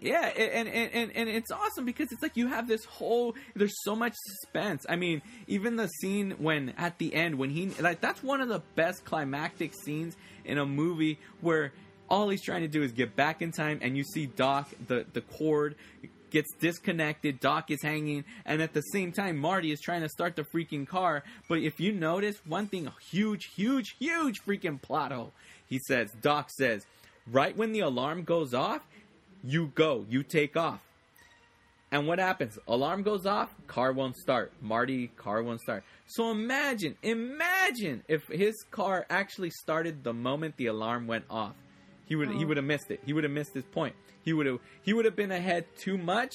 Yeah, and, and, and, and it's awesome because it's like you have this whole, there's so much suspense. I mean, even the scene when, at the end, when he, like, that's one of the best climactic scenes in a movie where all he's trying to do is get back in time, and you see Doc, the, the cord gets disconnected, Doc is hanging, and at the same time, Marty is trying to start the freaking car. But if you notice, one thing, a huge, huge, huge freaking plot hole. He says, Doc says, right when the alarm goes off, you go, you take off. And what happens? Alarm goes off, car won't start. Marty, car won't start. So imagine, imagine if his car actually started the moment the alarm went off. He would, oh. he would have missed it. He would have missed his point. He would have, he would have been ahead too much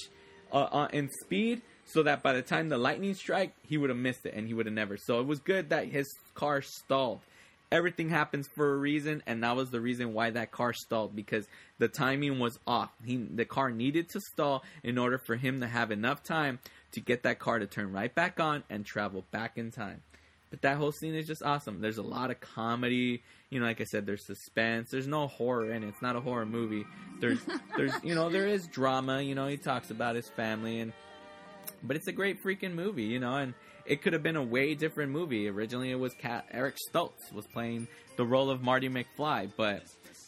uh, uh, in speed, so that by the time the lightning strike, he would have missed it, and he would have never. So it was good that his car stalled. Everything happens for a reason, and that was the reason why that car stalled, because the timing was off. He, the car needed to stall in order for him to have enough time to get that car to turn right back on and travel back in time. But that whole scene is just awesome. There's a lot of comedy. You know, like I said, there's suspense. There's no horror in it. It's not a horror movie. There's, there's, you know, there is drama. You know, he talks about his family, and but it's a great freaking movie, you know, and it could have been a way different movie. Originally, it was Cat- Eric Stoltz was playing the role of Marty McFly, but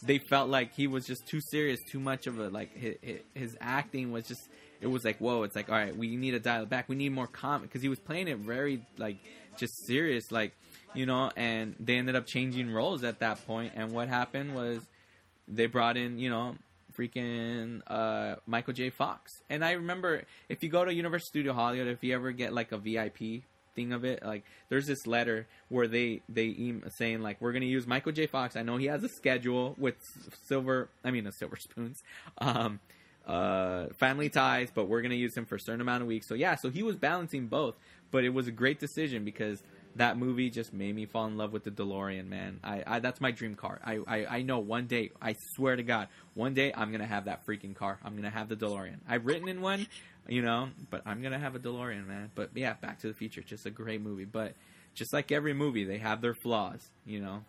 they felt like he was just too serious, too much of a, like, his, his acting was just, it was like, whoa, it's like, all right, we need to dial it back. We need more comedy, because he was playing it very, like, just serious, like, you know, and they ended up changing roles at that point, and what happened was they brought in, you know, freaking uh, Michael J. Fox. And I remember, if you go to Universal Studio Hollywood, if you ever get like a V I P thing of it, like there's this letter where they they email saying like, we're gonna use Michael J. Fox. I know he has a schedule with Silver, I mean, the Silver Spoons, um, uh, Family Ties, but we're gonna use him for a certain amount of weeks. So yeah, so he was balancing both, but it was a great decision because that movie just made me fall in love with the DeLorean, man. I, I that's my dream car. I, I, I know one day, I swear to God, one day I'm going to have that freaking car. I'm going to have the DeLorean. I've written in one, you know, but I'm going to have a DeLorean, man. But yeah, Back to the Future, just a great movie. But just like every movie, they have their flaws, you know.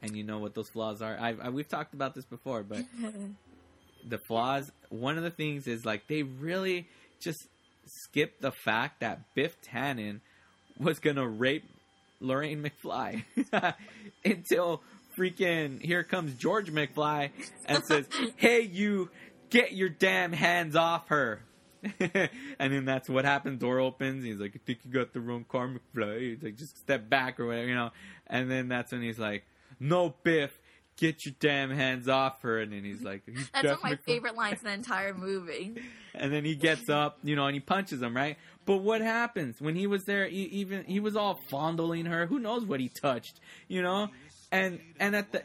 And you know what those flaws are. I've, I We've talked about this before, but the flaws, one of the things is like they really just skip the fact that Biff Tannen was gonna rape Lorraine McFly until freaking here comes George McFly and says, hey, you, get your damn hands off her. And then that's what happens. Door opens. He's like, I think you got the wrong car, McFly. He's like, just step back or whatever, you know. And then that's when he's like, no, Biff, get your damn hands off her. And then he's like, that's one of my McFly. Favorite lines in the entire movie. And then he gets up, you know, and he punches him, right? But what happens when he was there? He, even he was all fondling her. Who knows what he touched, you know? And and at the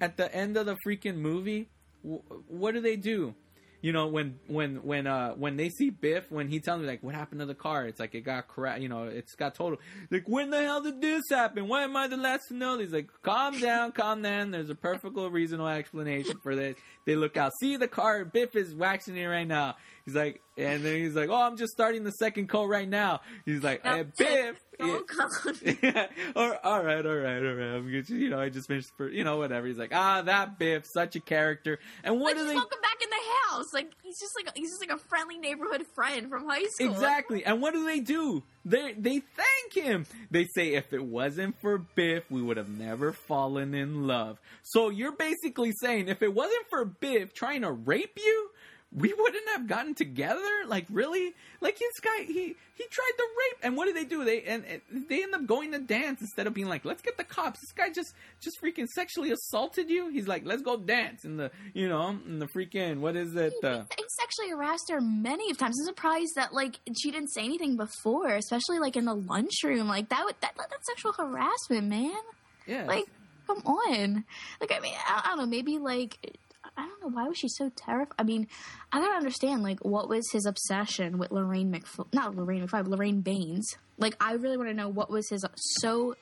at the end of the freaking movie, w- what do they do? you know, when when when uh when they see Biff, when he tells me like, what happened to the car? It's like it got crashed, you know, it's got totaled. Like, when the hell did this happen? Why am I the last to know? He's like, calm down, calm down. There's a perfect reasonable explanation for this. They look out, see the car. Biff is waxing it right now. He's like, and then he's like, oh, I'm just starting the second coat right now. He's like, hey, Biff. Don't yeah. yeah. Or all right, all right, all right. I'm just, you know, I just finished, for, you know, whatever. He's like, ah, that Biff, such a character. And what do they? Welcome back in the house. Like he's just like he's just like a friendly neighborhood friend from high school. Exactly. And what do they do? They they thank him. They say, if it wasn't for Biff, we would have never fallen in love. So you're basically saying, if it wasn't for Biff trying to rape you, we wouldn't have gotten together? Like, really? Like, this guy, he, he tried to rape. And what did they do? They and, and they end up going to dance instead of being like, let's get the cops. This guy just, just freaking sexually assaulted you. He's like, let's go dance in the, you know, in the freaking, what is it? He, uh, he sexually harassed her many of times. I'm surprised that, like, she didn't say anything before, especially, like, in the lunchroom. Like, that would, that, that's sexual harassment, man. Yeah. Like, come on. Like, I mean, I, I don't know, maybe, like... I don't know, why was she so terrified? I mean, I don't understand, like, what was his obsession with Lorraine McFly? Not Lorraine McFly, but Lorraine Baines. Like, I really want to know what was his so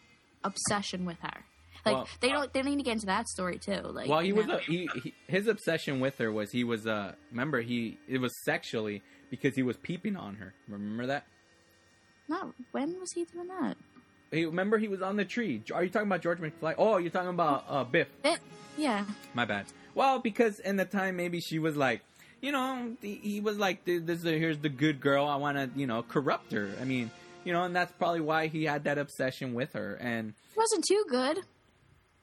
obsession with her. Like, well, they don't they need to get into that story too. Like, well, he was a, he, he his obsession with her was he was uh remember he it was sexually because he was peeping on her. Remember that? Not when was he doing that? Hey, remember he was on the tree. Are you talking about George McFly? Oh, you're talking about uh, Biff. It, yeah. My bad. Well, because in the time, maybe she was like, you know, he was like, this, here's the good girl. I want to, you know, corrupt her. I mean, you know, and that's probably why he had that obsession with her. And it wasn't too good.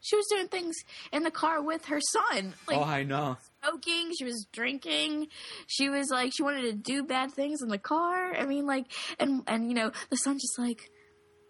She was doing things in the car with her son. Like, oh, I know. Smoking. She was drinking. She was like, she wanted to do bad things in the car. I mean, like, and, and you know, the son just like,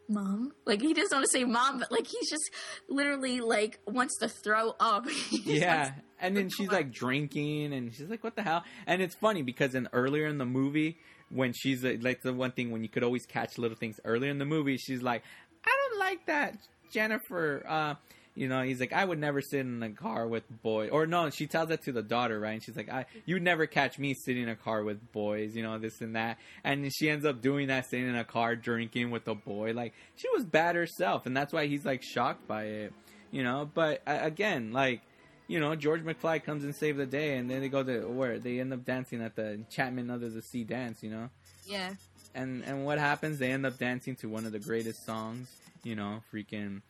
Mom? Like, he doesn't want to say mom, but, like, he's just literally, like, wants to throw up. Yeah. To- and then she's, like, drinking, and she's like, what the hell? And it's funny because in earlier in the movie, when she's, like, the one thing when you could always catch little things earlier in the movie, she's like, I don't like that, Jennifer. Uh, you know, he's like, I would never sit in a car with boys. Or, no, she tells that to the daughter, right? And she's like, I, you'd never catch me sitting in a car with boys, you know, this and that. And she ends up doing that, sitting in a car, drinking with a boy. Like, she was bad herself, and that's why he's, like, shocked by it, you know? But, uh, again, like, you know, George McFly comes and saves the day, and then they go to where they end up dancing at the Chapman Others of Sea dance, you know? Yeah. And, and what happens? They end up dancing to one of the greatest songs, you know, freaking...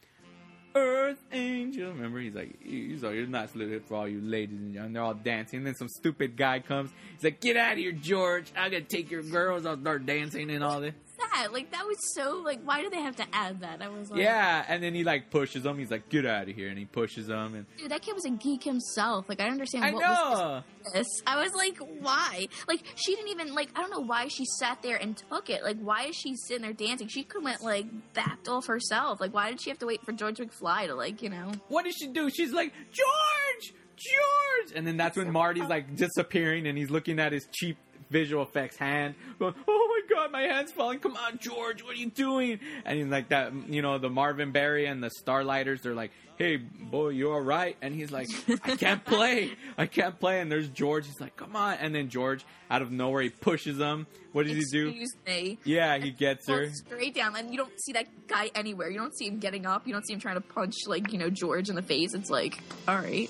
Earth Angel. Remember, he's like, he's like, you're not slid for all you ladies and young. They're all dancing. And then some stupid guy comes. He's like, get out of here, George. I gotta take your girls. I'll start dancing and all this. Sad. Like, that was so, like, why do they have to add that? I was like, yeah. And then he, like, pushes them. He's like, get out of here. And he pushes them. And dude, that kid was a geek himself. Like, I understand. I what know. Was this. I was like, why? Like, she didn't even, like, I don't know why she sat there and took it. Like, why is she sitting there dancing? She could went, like, backed off herself. Like, why did she have to wait for George McFly to, like, you know, what did she do? She's like, George, George, and then that's when Marty's like disappearing, and he's looking at his cheap visual effects hand, going, oh my god, my hand's falling! Come on, George, what are you doing? And he's like that, you know, the Marvin Berry and the Starlighters. They're like, hey, boy, you all right? And he's like, I can't play, I can't play. And there's George. He's like, come on! And then George, out of nowhere, he pushes him. What does Excuse he do? Excuse me. Yeah, he gets her straight down, and you don't see that guy anywhere. You don't see him getting up. You don't see him trying to punch, like, you know, George in the face. It's like, all right.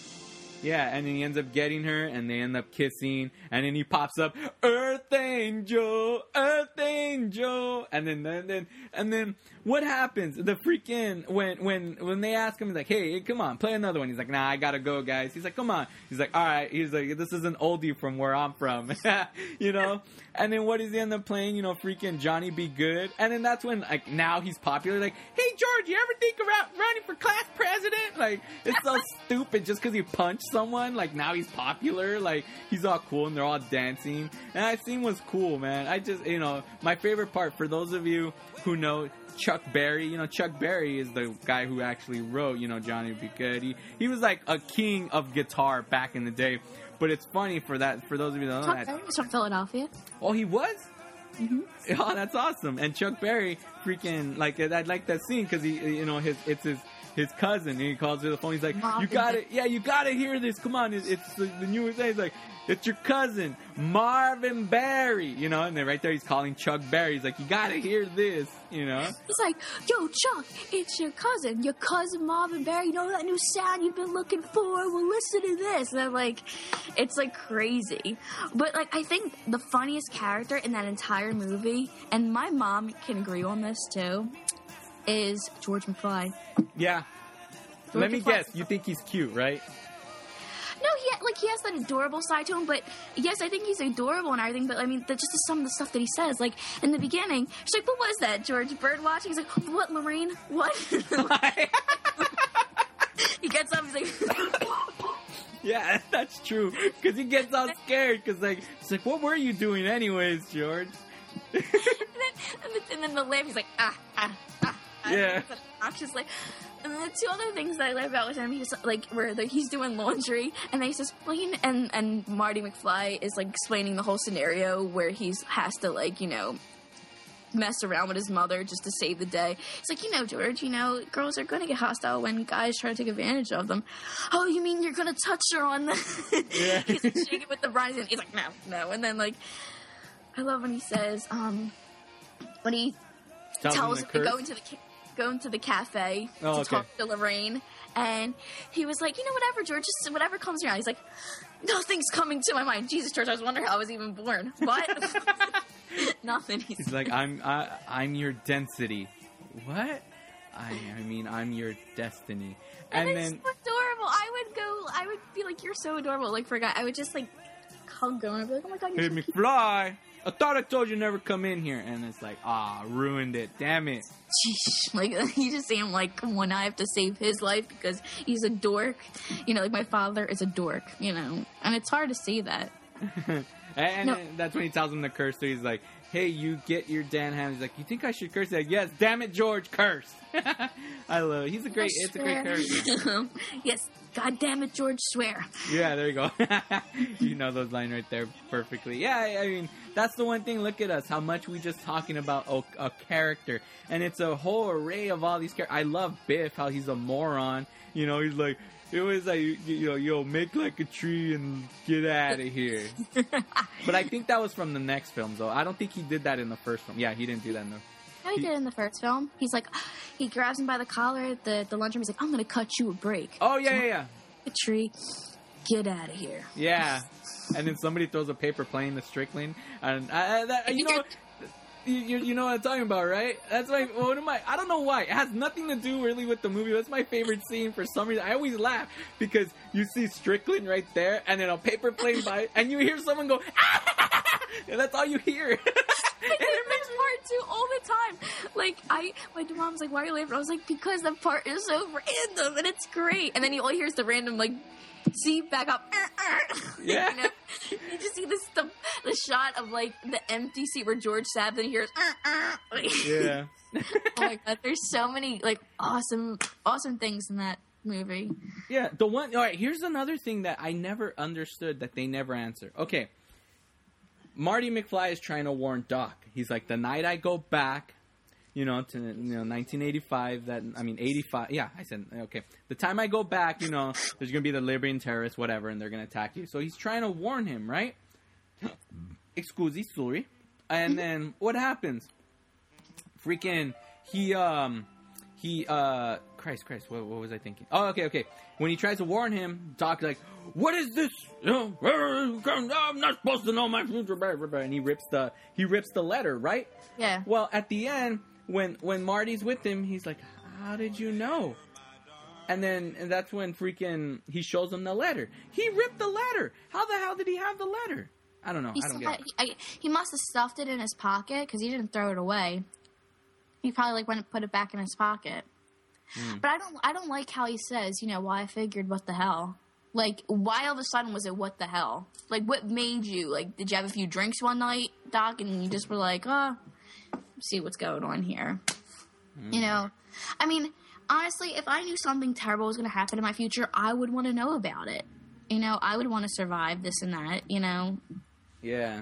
Yeah, and then he ends up getting her, and they end up kissing, and then he pops up, Earth Angel, Earth Angel, and then, and then, and then, what happens? The freaking, when, when, when they ask him, he's like, hey, come on, play another one. He's like, nah, I gotta go, guys. He's like, come on. He's like, alright. He's like, this is an oldie from where I'm from, you know? And then what does he end up playing? You know, freaking Johnny Be Good. And then that's when, like, now he's popular. Like, hey, George, you ever think about running for class president? Like, it's so stupid just because he punched someone, like, now he's popular, like, he's all cool, and they're all dancing, and that scene was cool, man. I just, you know, my favorite part, for those of you who know Chuck Berry, you know, Chuck Berry is the guy who actually wrote, you know, Johnny Be Good. He, he was like a king of guitar back in the day, but it's funny for that, for those of you that don't know that. Chuck Berry was from Philadelphia. Oh, he was? Mm-hmm. Oh, that's awesome. And Chuck Berry, freaking, like, I like that scene, because he, you know, his, it's his his cousin, and he calls her the phone. He's like, Marvin, you gotta, yeah, you gotta hear this. Come on, it's, it's the, the newest thing. He's like, it's your cousin, Marvin Berry, you know, and then right there he's calling Chuck Berry. He's like, you gotta hear this, you know. He's like, yo, Chuck, it's your cousin, your cousin Marvin Berry. You know that new sound you've been looking for? Well, listen to this. And I'm like, it's like crazy. But like, I think the funniest character in that entire movie, and my mom can agree on this too, is George McFly. Yeah. George Let me McFly. guess, you think he's cute, right? No, he like he has that adorable side to him, but yes, I think he's adorable and everything. But I mean, the, just the, some of the stuff that he says, like in the beginning, she's like, "What was that, George? Bird watching?" He's like, "What, Lorraine? What?" He gets up, he's like, "Yeah, that's true," because he gets all scared. Because like, it's like, "What were you doing, anyways, George?" and, then, and then the laugh, he's like, "Ah, ah, ah." Yeah. Obnoxious laugh. And the two other things that I laugh about with him, he's like, where the, he's doing laundry, and then he says, well, you know, and, and Marty McFly is like explaining the whole scenario where he's has to, like, you know, mess around with his mother just to save the day. It's like, you know, George, you know, girls are going to get hostile when guys try to take advantage of them. Oh, you mean you're going to touch her on the... Yeah. He's like shaking with the bride, and he's like, no, no. And then, like, I love when he says, um, when he Tell tells him to curse. go into the kitchen. Going to the cafe oh, to okay. talk to Lorraine, and he was like, you know, whatever, George, just whatever comes around. He's like, nothing's coming to my mind. Jesus, George, I was wondering how I was even born. What? Nothing. He's, he's like, I'm, I, I'm your density. What? I, I mean, I'm your destiny. And, and it's then, so adorable. I would go. I would be like, you're so adorable. Like for a guy, I would just like hug him and be like, oh my god, you're so cute. McFly. I thought I told you never come in here. And it's like, ah, ruined it. Damn it. Like, you just see him like, come on, I have to save his life because he's a dork. You know, like, my father is a dork, you know. And it's hard to see that. and and no. That's when he tells him to curse. So he's like, hey, you get your Dan Ham. He's like, you think I should curse? He's like, yes, damn it, George, curse. I love it. He's a great, I it's swear. a great curse. Yes, god damn it, George, swear. Yeah, there you go. You know those lines right there perfectly. Yeah, I mean, that's the one thing. Look at us, how much we just talking about a, a character. And it's a whole array of all these characters. I love Biff, how he's a moron. You know, he's like, it was like, you know, yo, make like a tree and get out of here. But I think that was from the next film, though. I don't think he did that in the first film. Yeah, he didn't do that in the No, he, he did in the first film. He's like, he grabs him by the collar at the, the lunchroom. He's like, I'm going to cut you a break. Oh, yeah, so yeah, yeah. A tree. Get out of here. Yeah. And then somebody throws a paper plane to Strickland. And I, I, that, you, know, you, you know what I'm talking about, right? That's like, what am I? I don't know why. It has nothing to do really with the movie. That's my favorite scene for some reason. I always laugh because you see Strickland right there and then a paper plane by, and you hear someone go, ah! And that's all you hear. Like, it makes part two all the time. Like, I, my mom's like, why are you laughing? I was like, because that part is so random and it's great. And then you all hear the random, like, see, back up. Yeah. You know? You just see this, the, the shot of, like, the empty seat where George sat, then you hear, like, yeah. Oh my god, there's so many, like, awesome, awesome things in that movie. Yeah, the one, all right, here's another thing that I never understood that they never answer. Okay. Marty McFly is trying to warn Doc. He's like, the night I go back, you know, to you know, nineteen eighty-five. That I mean, eighty-five. Yeah, I said okay. The time I go back, you know, there's gonna be the Libyan terrorists, whatever, and they're gonna attack you. So he's trying to warn him, right? Excuse me, sorry. And then what happens? Freaking he um he uh Christ Christ what what was I thinking? Oh okay okay. When he tries to warn him, Doc's like, what is this? You know, I'm not supposed to know my future. And he rips the he rips the letter, right? Yeah. Well, at the end, when when Marty's with him, he's like, how did you know? And then and that's when freaking he shows him the letter. He ripped the letter. How the hell did he have the letter? I don't know. He I don't get it. He, I, he must have stuffed it in his pocket because he didn't throw it away. He probably like went and put it back in his pocket. Mm. But I don't I don't like how he says, you know, why well, I figured what the hell. Like, why all of a sudden was it what the hell? Like, what made you? Like, did you have a few drinks one night, Doc, and you just were like, oh, see what's going on here. Mm. You know? I mean, honestly, if I knew something terrible was going to happen in my future, I would want to know about it. You know? I would want to survive this and that, you know? Yeah.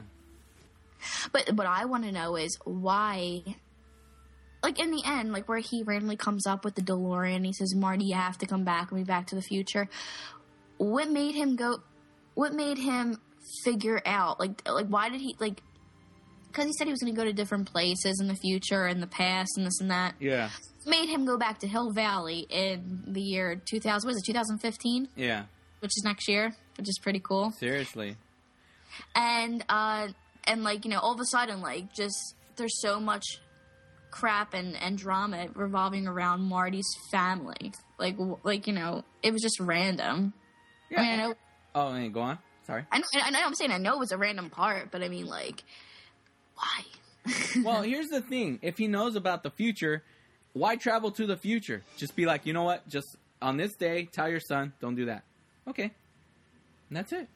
But what I want to know is why like in the end, like where he randomly comes up with the DeLorean and he says, Marty, you have to come back, we'll be Back to the Future. What made him go, what made him figure out, like, like why did he, like, because he said he was going to go to different places in the future and the past and this and that. Yeah. Made him go back to Hill Valley in the year two thousand, was it two thousand fifteen? Yeah. Which is next year, which is pretty cool. Seriously. And, uh, and like, you know, all of a sudden, like, just, there's so much crap and, and drama revolving around Marty's family. Like, like, you know, it was just random. Yeah. I mean, I know, oh, I mean, go on. Sorry. I know, I know I'm saying I know it was a random part, but I mean, like, why? Well, here's the thing. If he knows about the future, why travel to the future? Just be like, you know what? Just on this day, tell your son, don't do that. Okay. And that's it.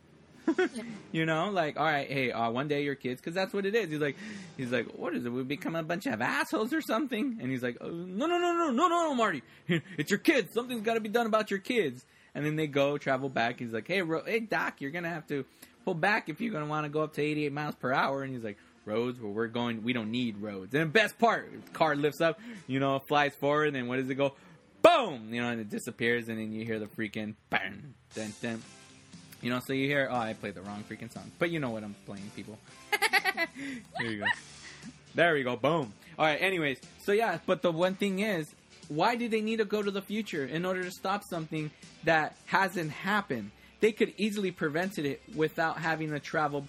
You know, like, all right, hey, uh, one day your kids, because that's what it is. He's like, he's like, what is it? We become a bunch of assholes or something? And he's like, oh, no, no, no, no, no, no, Marty, it's your kids. Something's got to be done about your kids. And then they go travel back. He's like, hey, Ro- hey, Doc, you're gonna have to pull back if you're gonna want to go up to eighty-eight miles per hour. And he's like, roads where we're going, we don't need roads. And the best part, car lifts up, you know, flies forward, and what does it go? Boom! You know, and it disappears, and then you hear the freaking bang, dun, dun. You know, so you hear, oh, I played the wrong freaking song. But you know what I'm playing, people. There you go. There we go. Boom. All right, anyways. So, yeah, but the one thing is, why do they need to go to the future in order to stop something that hasn't happened? They could easily prevent it without having to travel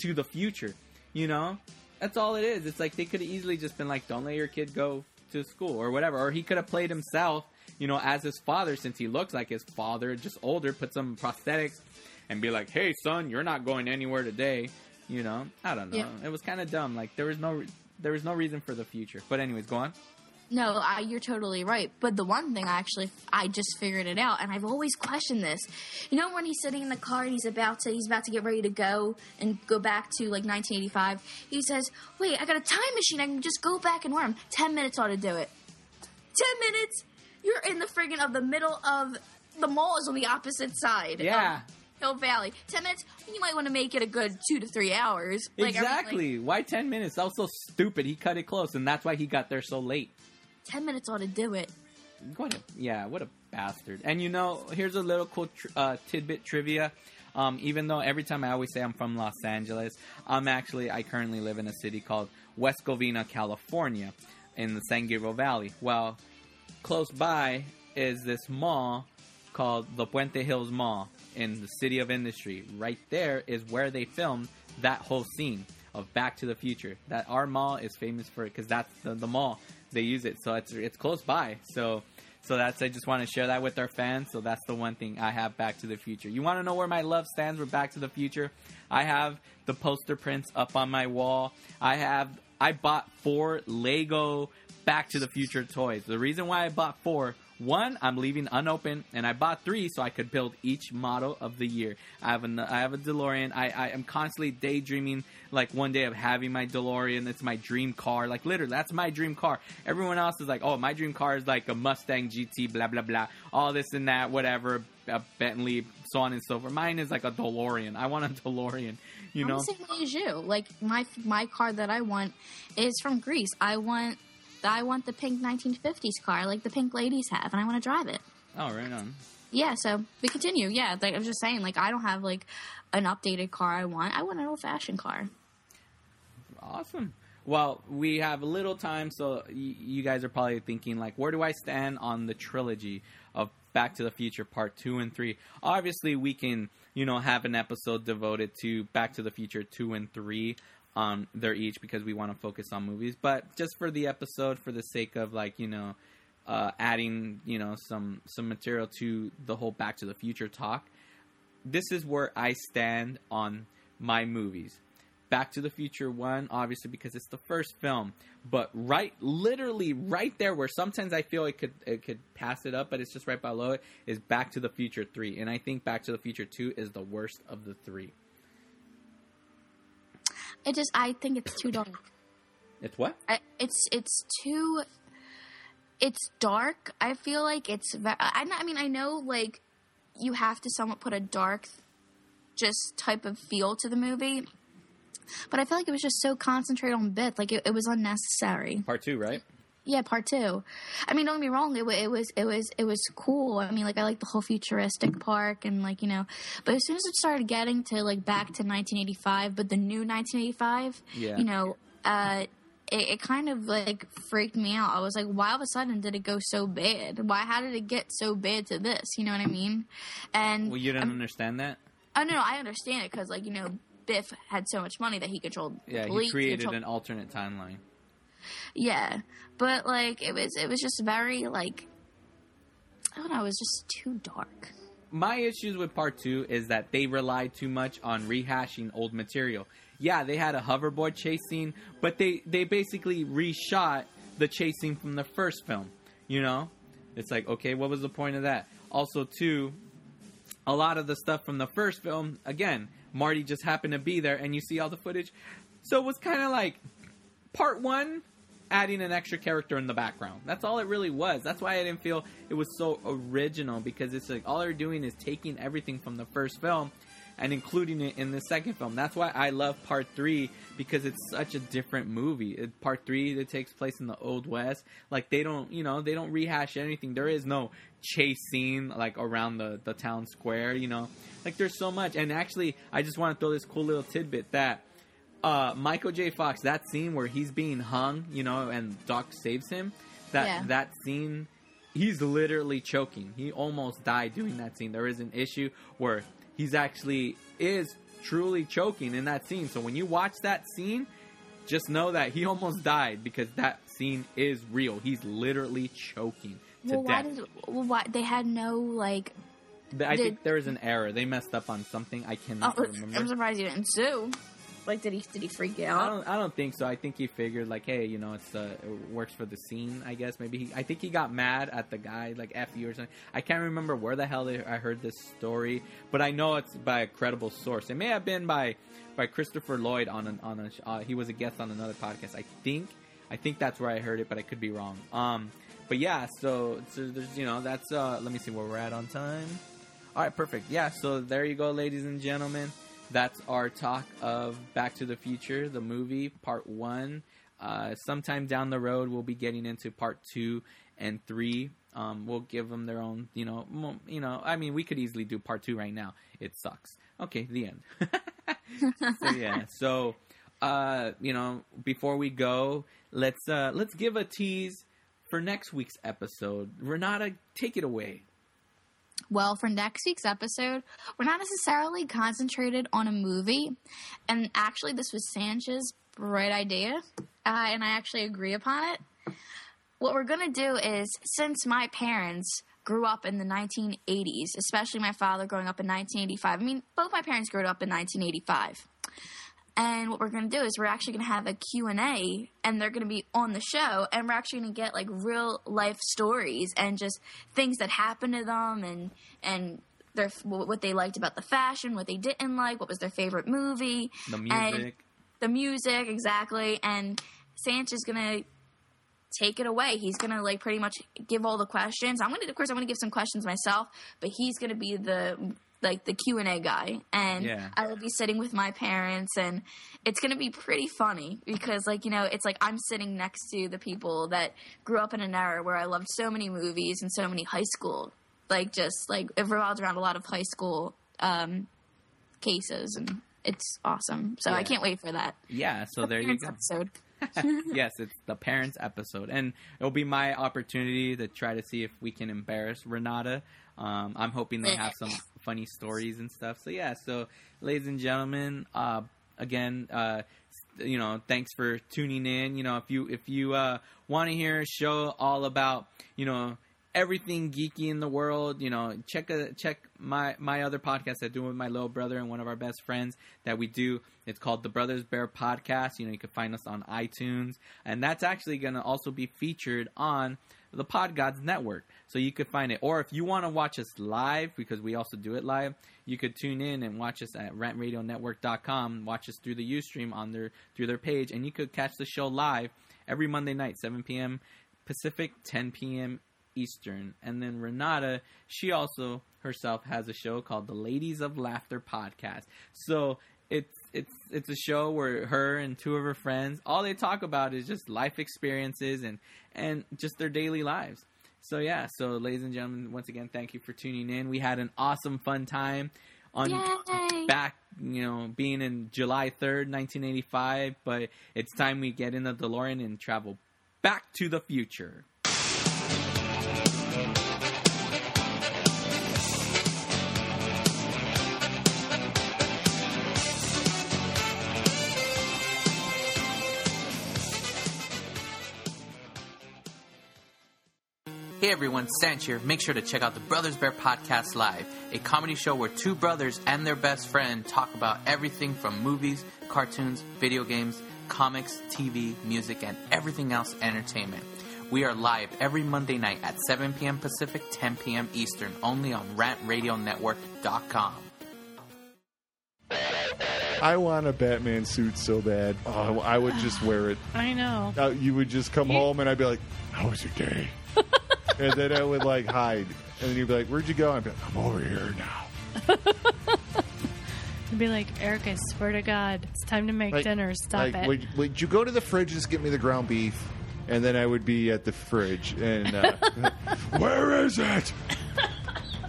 to the future. You know? That's all it is. It's like they could have easily just been like, don't let your kid go to school or whatever. Or he could have played himself, you know, as his father, since he looks like his father, just older, put some prosthetics. And be like, hey, son, you're not going anywhere today. You know? I don't know. Yeah. It was kind of dumb. Like, there was no re- there was no reason for the future. But anyways, go on. No, I, you're totally right. But the one thing, I actually, I just figured it out. And I've always questioned this. You know when he's sitting in the car and he's about to, he's about to get ready to go and go back to, like, nineteen eighty-five? He says, wait, I got a time machine. I can just go back and worm. Ten minutes ought to do it. Ten minutes? You're in the friggin' of the middle of, the mall is on the opposite side. Yeah. Um, Hill Valley. Ten minutes, you might want to make it a good two to three hours. Like, exactly. Like, why ten minutes? That was so stupid. He cut it close, and that's why he got there so late. Ten minutes ought to do it. What a, yeah, what a bastard. And you know, here's a little cool tr- uh, tidbit trivia. Um, even though every time I always say I'm from Los Angeles, I'm actually, I currently live in a city called West Covina, California, in the San Gabriel Valley. Well, close by is this mall called the Puente Hills Mall. In the City of Industry, right there is where they filmed that whole scene of Back to the Future. That our mall is famous for it because that's the, the mall they use it, so it's it's close by. So, so that's I just want to share that with our fans. So that's the one thing I have Back to the Future. You want to know where my love stands with Back to the Future? I have the poster prints up on my wall. I have I bought four Lego Back to the Future toys. The reason why I bought four. One, I'm leaving unopened, and I bought three so I could build each model of the year. I have a, I have a DeLorean. I, I am constantly daydreaming, like, one day of having my DeLorean. It's my dream car. Like, literally, that's my dream car. Everyone else is like, oh, my dream car is like a Mustang G T, blah, blah, blah, all this and that, whatever, a Bentley, so on and so forth. Mine is like a DeLorean. I want a DeLorean, you know? I'm the same way as you. Like, my, my car that I want is from Greece. I want... I want the pink nineteen fifties car, like the pink ladies have, and I want to drive it. Oh, right on. Yeah, so we continue. Yeah, like I was just saying, like I don't have like an updated car. I want, I want an old-fashioned car. Awesome. Well, we have little time, so y- you guys are probably thinking, like, where do I stand on the trilogy of Back to the Future Part Two and Three? Obviously, we can, you know, have an episode devoted to Back to the Future Two and Three. Um, they're each because we want to focus on movies, but just for the episode, for the sake of like, you know, uh, adding, you know, some, some material to the whole Back to the Future talk. This is where I stand on my movies. Back to the Future one, obviously, because it's the first film, but right, literally right there where sometimes I feel it could, it could pass it up, but it's just right below it is Back to the Future three. And I think Back to the Future two is the worst of the three. It just, I think it's too dark. It's what? I, it's, it's too, it's dark. I feel like it's, I, I mean, I know, like, you have to somewhat put a dark, just type of feel to the movie. But I feel like it was just so concentrated on bits. Like, it, it was unnecessary. Part two, right? Yeah, part two. I mean, don't get me wrong. It, it was it was it was cool. I mean, like, I liked the whole futuristic park and, like, you know. But as soon as it started getting to, like, back to nineteen eighty-five, but the new nineteen eighty-five, yeah. you know, uh, it, it kind of, like, freaked me out. I was like, why all of a sudden did it go so bad? Why? How did it get so bad to this? You know what I mean? And well, you didn't um, understand that. Oh no, no, I understand it because, like, you know, Biff had so much money that he controlled. Yeah, he police, created he controlled- an alternate timeline. Yeah, but, like, it was it was just very, like, I don't know, it was just too dark. My issues with part two is that they relied too much on rehashing old material. Yeah, they had a hoverboard chase scene, but they, they basically reshot the chase scene from the first film, you know? It's like, okay, what was the point of that? Also, too, a lot of the stuff from the first film, again, Marty just happened to be there, and you see all the footage. So it was kind of like... Part one, adding an extra character in the background. That's all it really was. That's why I didn't feel it was so original, because it's like all they're doing is taking everything from the first film and including it in the second film. That's why I love part three, because it's such a different movie. It, part three, it takes place in the Old West. Like, they don't, you know, they don't rehash anything. There is no chase scene, like, around the, the town square, you know. Like, there's so much. And actually, I just want to throw this cool little tidbit that Uh, Michael J. Fox, that scene where he's being hung, you know, and Doc saves him, that yeah. that scene, he's literally choking. He almost died doing that scene. There is an issue where he's actually is truly choking in that scene. So when you watch that scene, just know that he almost died because that scene is real. He's literally choking to well, why death. Did, well, why they had no, like... I did, think there was an error. They messed up on something. I cannot oh, remember. I'm surprised you didn't sue. Like, did he did he freak out? I don't, I don't think so. I think he figured, like, hey, you know, it's uh, it works for the scene, I guess. Maybe he, I think he got mad at the guy, like, F you or something. I can't remember where the hell they, I heard this story, but I know it's by a credible source. It may have been by by Christopher Lloyd on an, on a uh, he was a guest on another podcast. I think I think that's where I heard it, but I could be wrong. Um, but yeah, so, so there's you know that's uh let me see where we're at on time. All right, perfect. Yeah, so there you go, ladies and gentlemen. That's our talk of Back to the Future, the movie, part one. Uh, sometime down the road, we'll be getting into part two and three. Um, we'll give them their own, you know, you know, I mean, we could easily do part two right now. It sucks. Okay, the end. so, yeah, so, uh, you know, before we go, let's, uh, let's give a tease for next week's episode. Renata, take it away. Well, for next week's episode, we're not necessarily concentrated on a movie. And actually, this was Sanch's bright idea, uh, and I actually agree upon it. What we're going to do is, since my parents grew up in the nineteen eighties, especially my father growing up in nineteen eighty-five. I mean, both my parents grew up in nineteen eighty-five. And what we're going to do is we're actually going to have a Q and A, and they're going to be on the show, and we're actually going to get, like, real-life stories and just things that happened to them and and their what they liked about the fashion, what they didn't like, what was their favorite movie. The music. The music, exactly. And Sanch is going to take it away. He's going to, like, pretty much give all the questions. I'm going to, of course, I'm going to give some questions myself, but he's going to be the... like the Q and A guy, and yeah. I will be sitting with my parents, and it's going to be pretty funny because, like, you know, it's like I'm sitting next to the people that grew up in an era where I loved so many movies and so many high school, like, just like it revolves around a lot of high school um, cases, and it's awesome. So yeah. I can't wait for that. Yeah. So the there you go. Episode. Yes, it's the parents episode, and it'll be my opportunity to try to see if we can embarrass Renata. Um, I'm hoping they have some funny stories and stuff. So yeah, so ladies and gentlemen, uh, again, uh, you know, thanks for tuning in. You know, if you if you uh, want to hear a show all about, you know, everything geeky in the world, you know, check a, check my my other podcast I do with my little brother and one of our best friends that we do. It's called the Brothers Bear Podcast. You know, you can find us on iTunes, and that's actually going to also be featured on the Pod Gods Network. So you could find it, or if you want to watch us live, because we also do it live, you could tune in and watch us at rant radio network dot com. Watch us through the Ustream on their through their page, and you could catch the show live every Monday night, seven p.m. Pacific, ten p.m. Eastern. And then Renata, she also herself has a show called the Ladies of Laughter Podcast. So it's it's it's a show where her and two of her friends, all they talk about is just life experiences and and just their daily lives. So yeah, so ladies and gentlemen, once again, thank you for tuning in. We had an awesome, fun time on Yay. back, you know, being in July third, nineteen eighty-five. But it's time we get in the DeLorean and travel back to the future. Hey everyone, Sanch here. Make sure to check out the Brothers Bear Podcast Live, a comedy show where two brothers and their best friend talk about everything from movies, cartoons, video games, comics, T V, music, and everything else entertainment. We are live every Monday night at seven p.m. Pacific, ten p.m. Eastern, only on rant radio network dot com. I want a Batman suit so bad. Oh, I would just wear it. I know. Uh, you would just come you... home and I'd be like, how was your day? And then I would, like, hide. And then you'd be like, where'd you go? I'd be like, I'm over here now. You'd be like, Eric, I swear to God, it's time to make like, dinner. Stop like, it. Would, would you go to the fridge and just get me the ground beef? And then I would be at the fridge. And uh, where is it?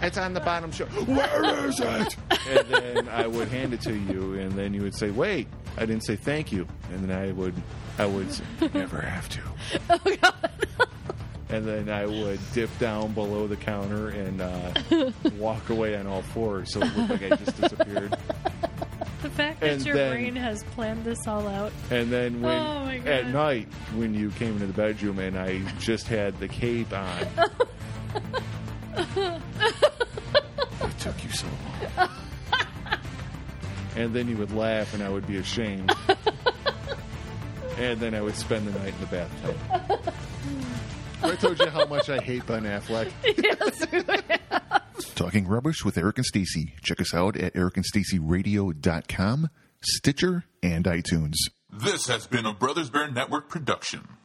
It's on the bottom shelf. Where is it? And then I would hand it to you. And then you would say, wait, I didn't say thank you. And then I would, I would say, never have to. Oh, God. And then I would dip down below the counter and uh, walk away on all fours, so it looked like I just disappeared. The fact that and your then, brain has planned this all out. And then when oh at night, when you came into the bedroom and I just had the cape on, it took you so long. And then you would laugh and I would be ashamed. And then I would spend the night in the bathtub. I told you how much I hate Ben Affleck. Yes, we have. Talking Rubbish with Eric and Stacey. Check us out at eric and stacey radio dot com, Stitcher, and iTunes. This has been a Brothers Bear Network production.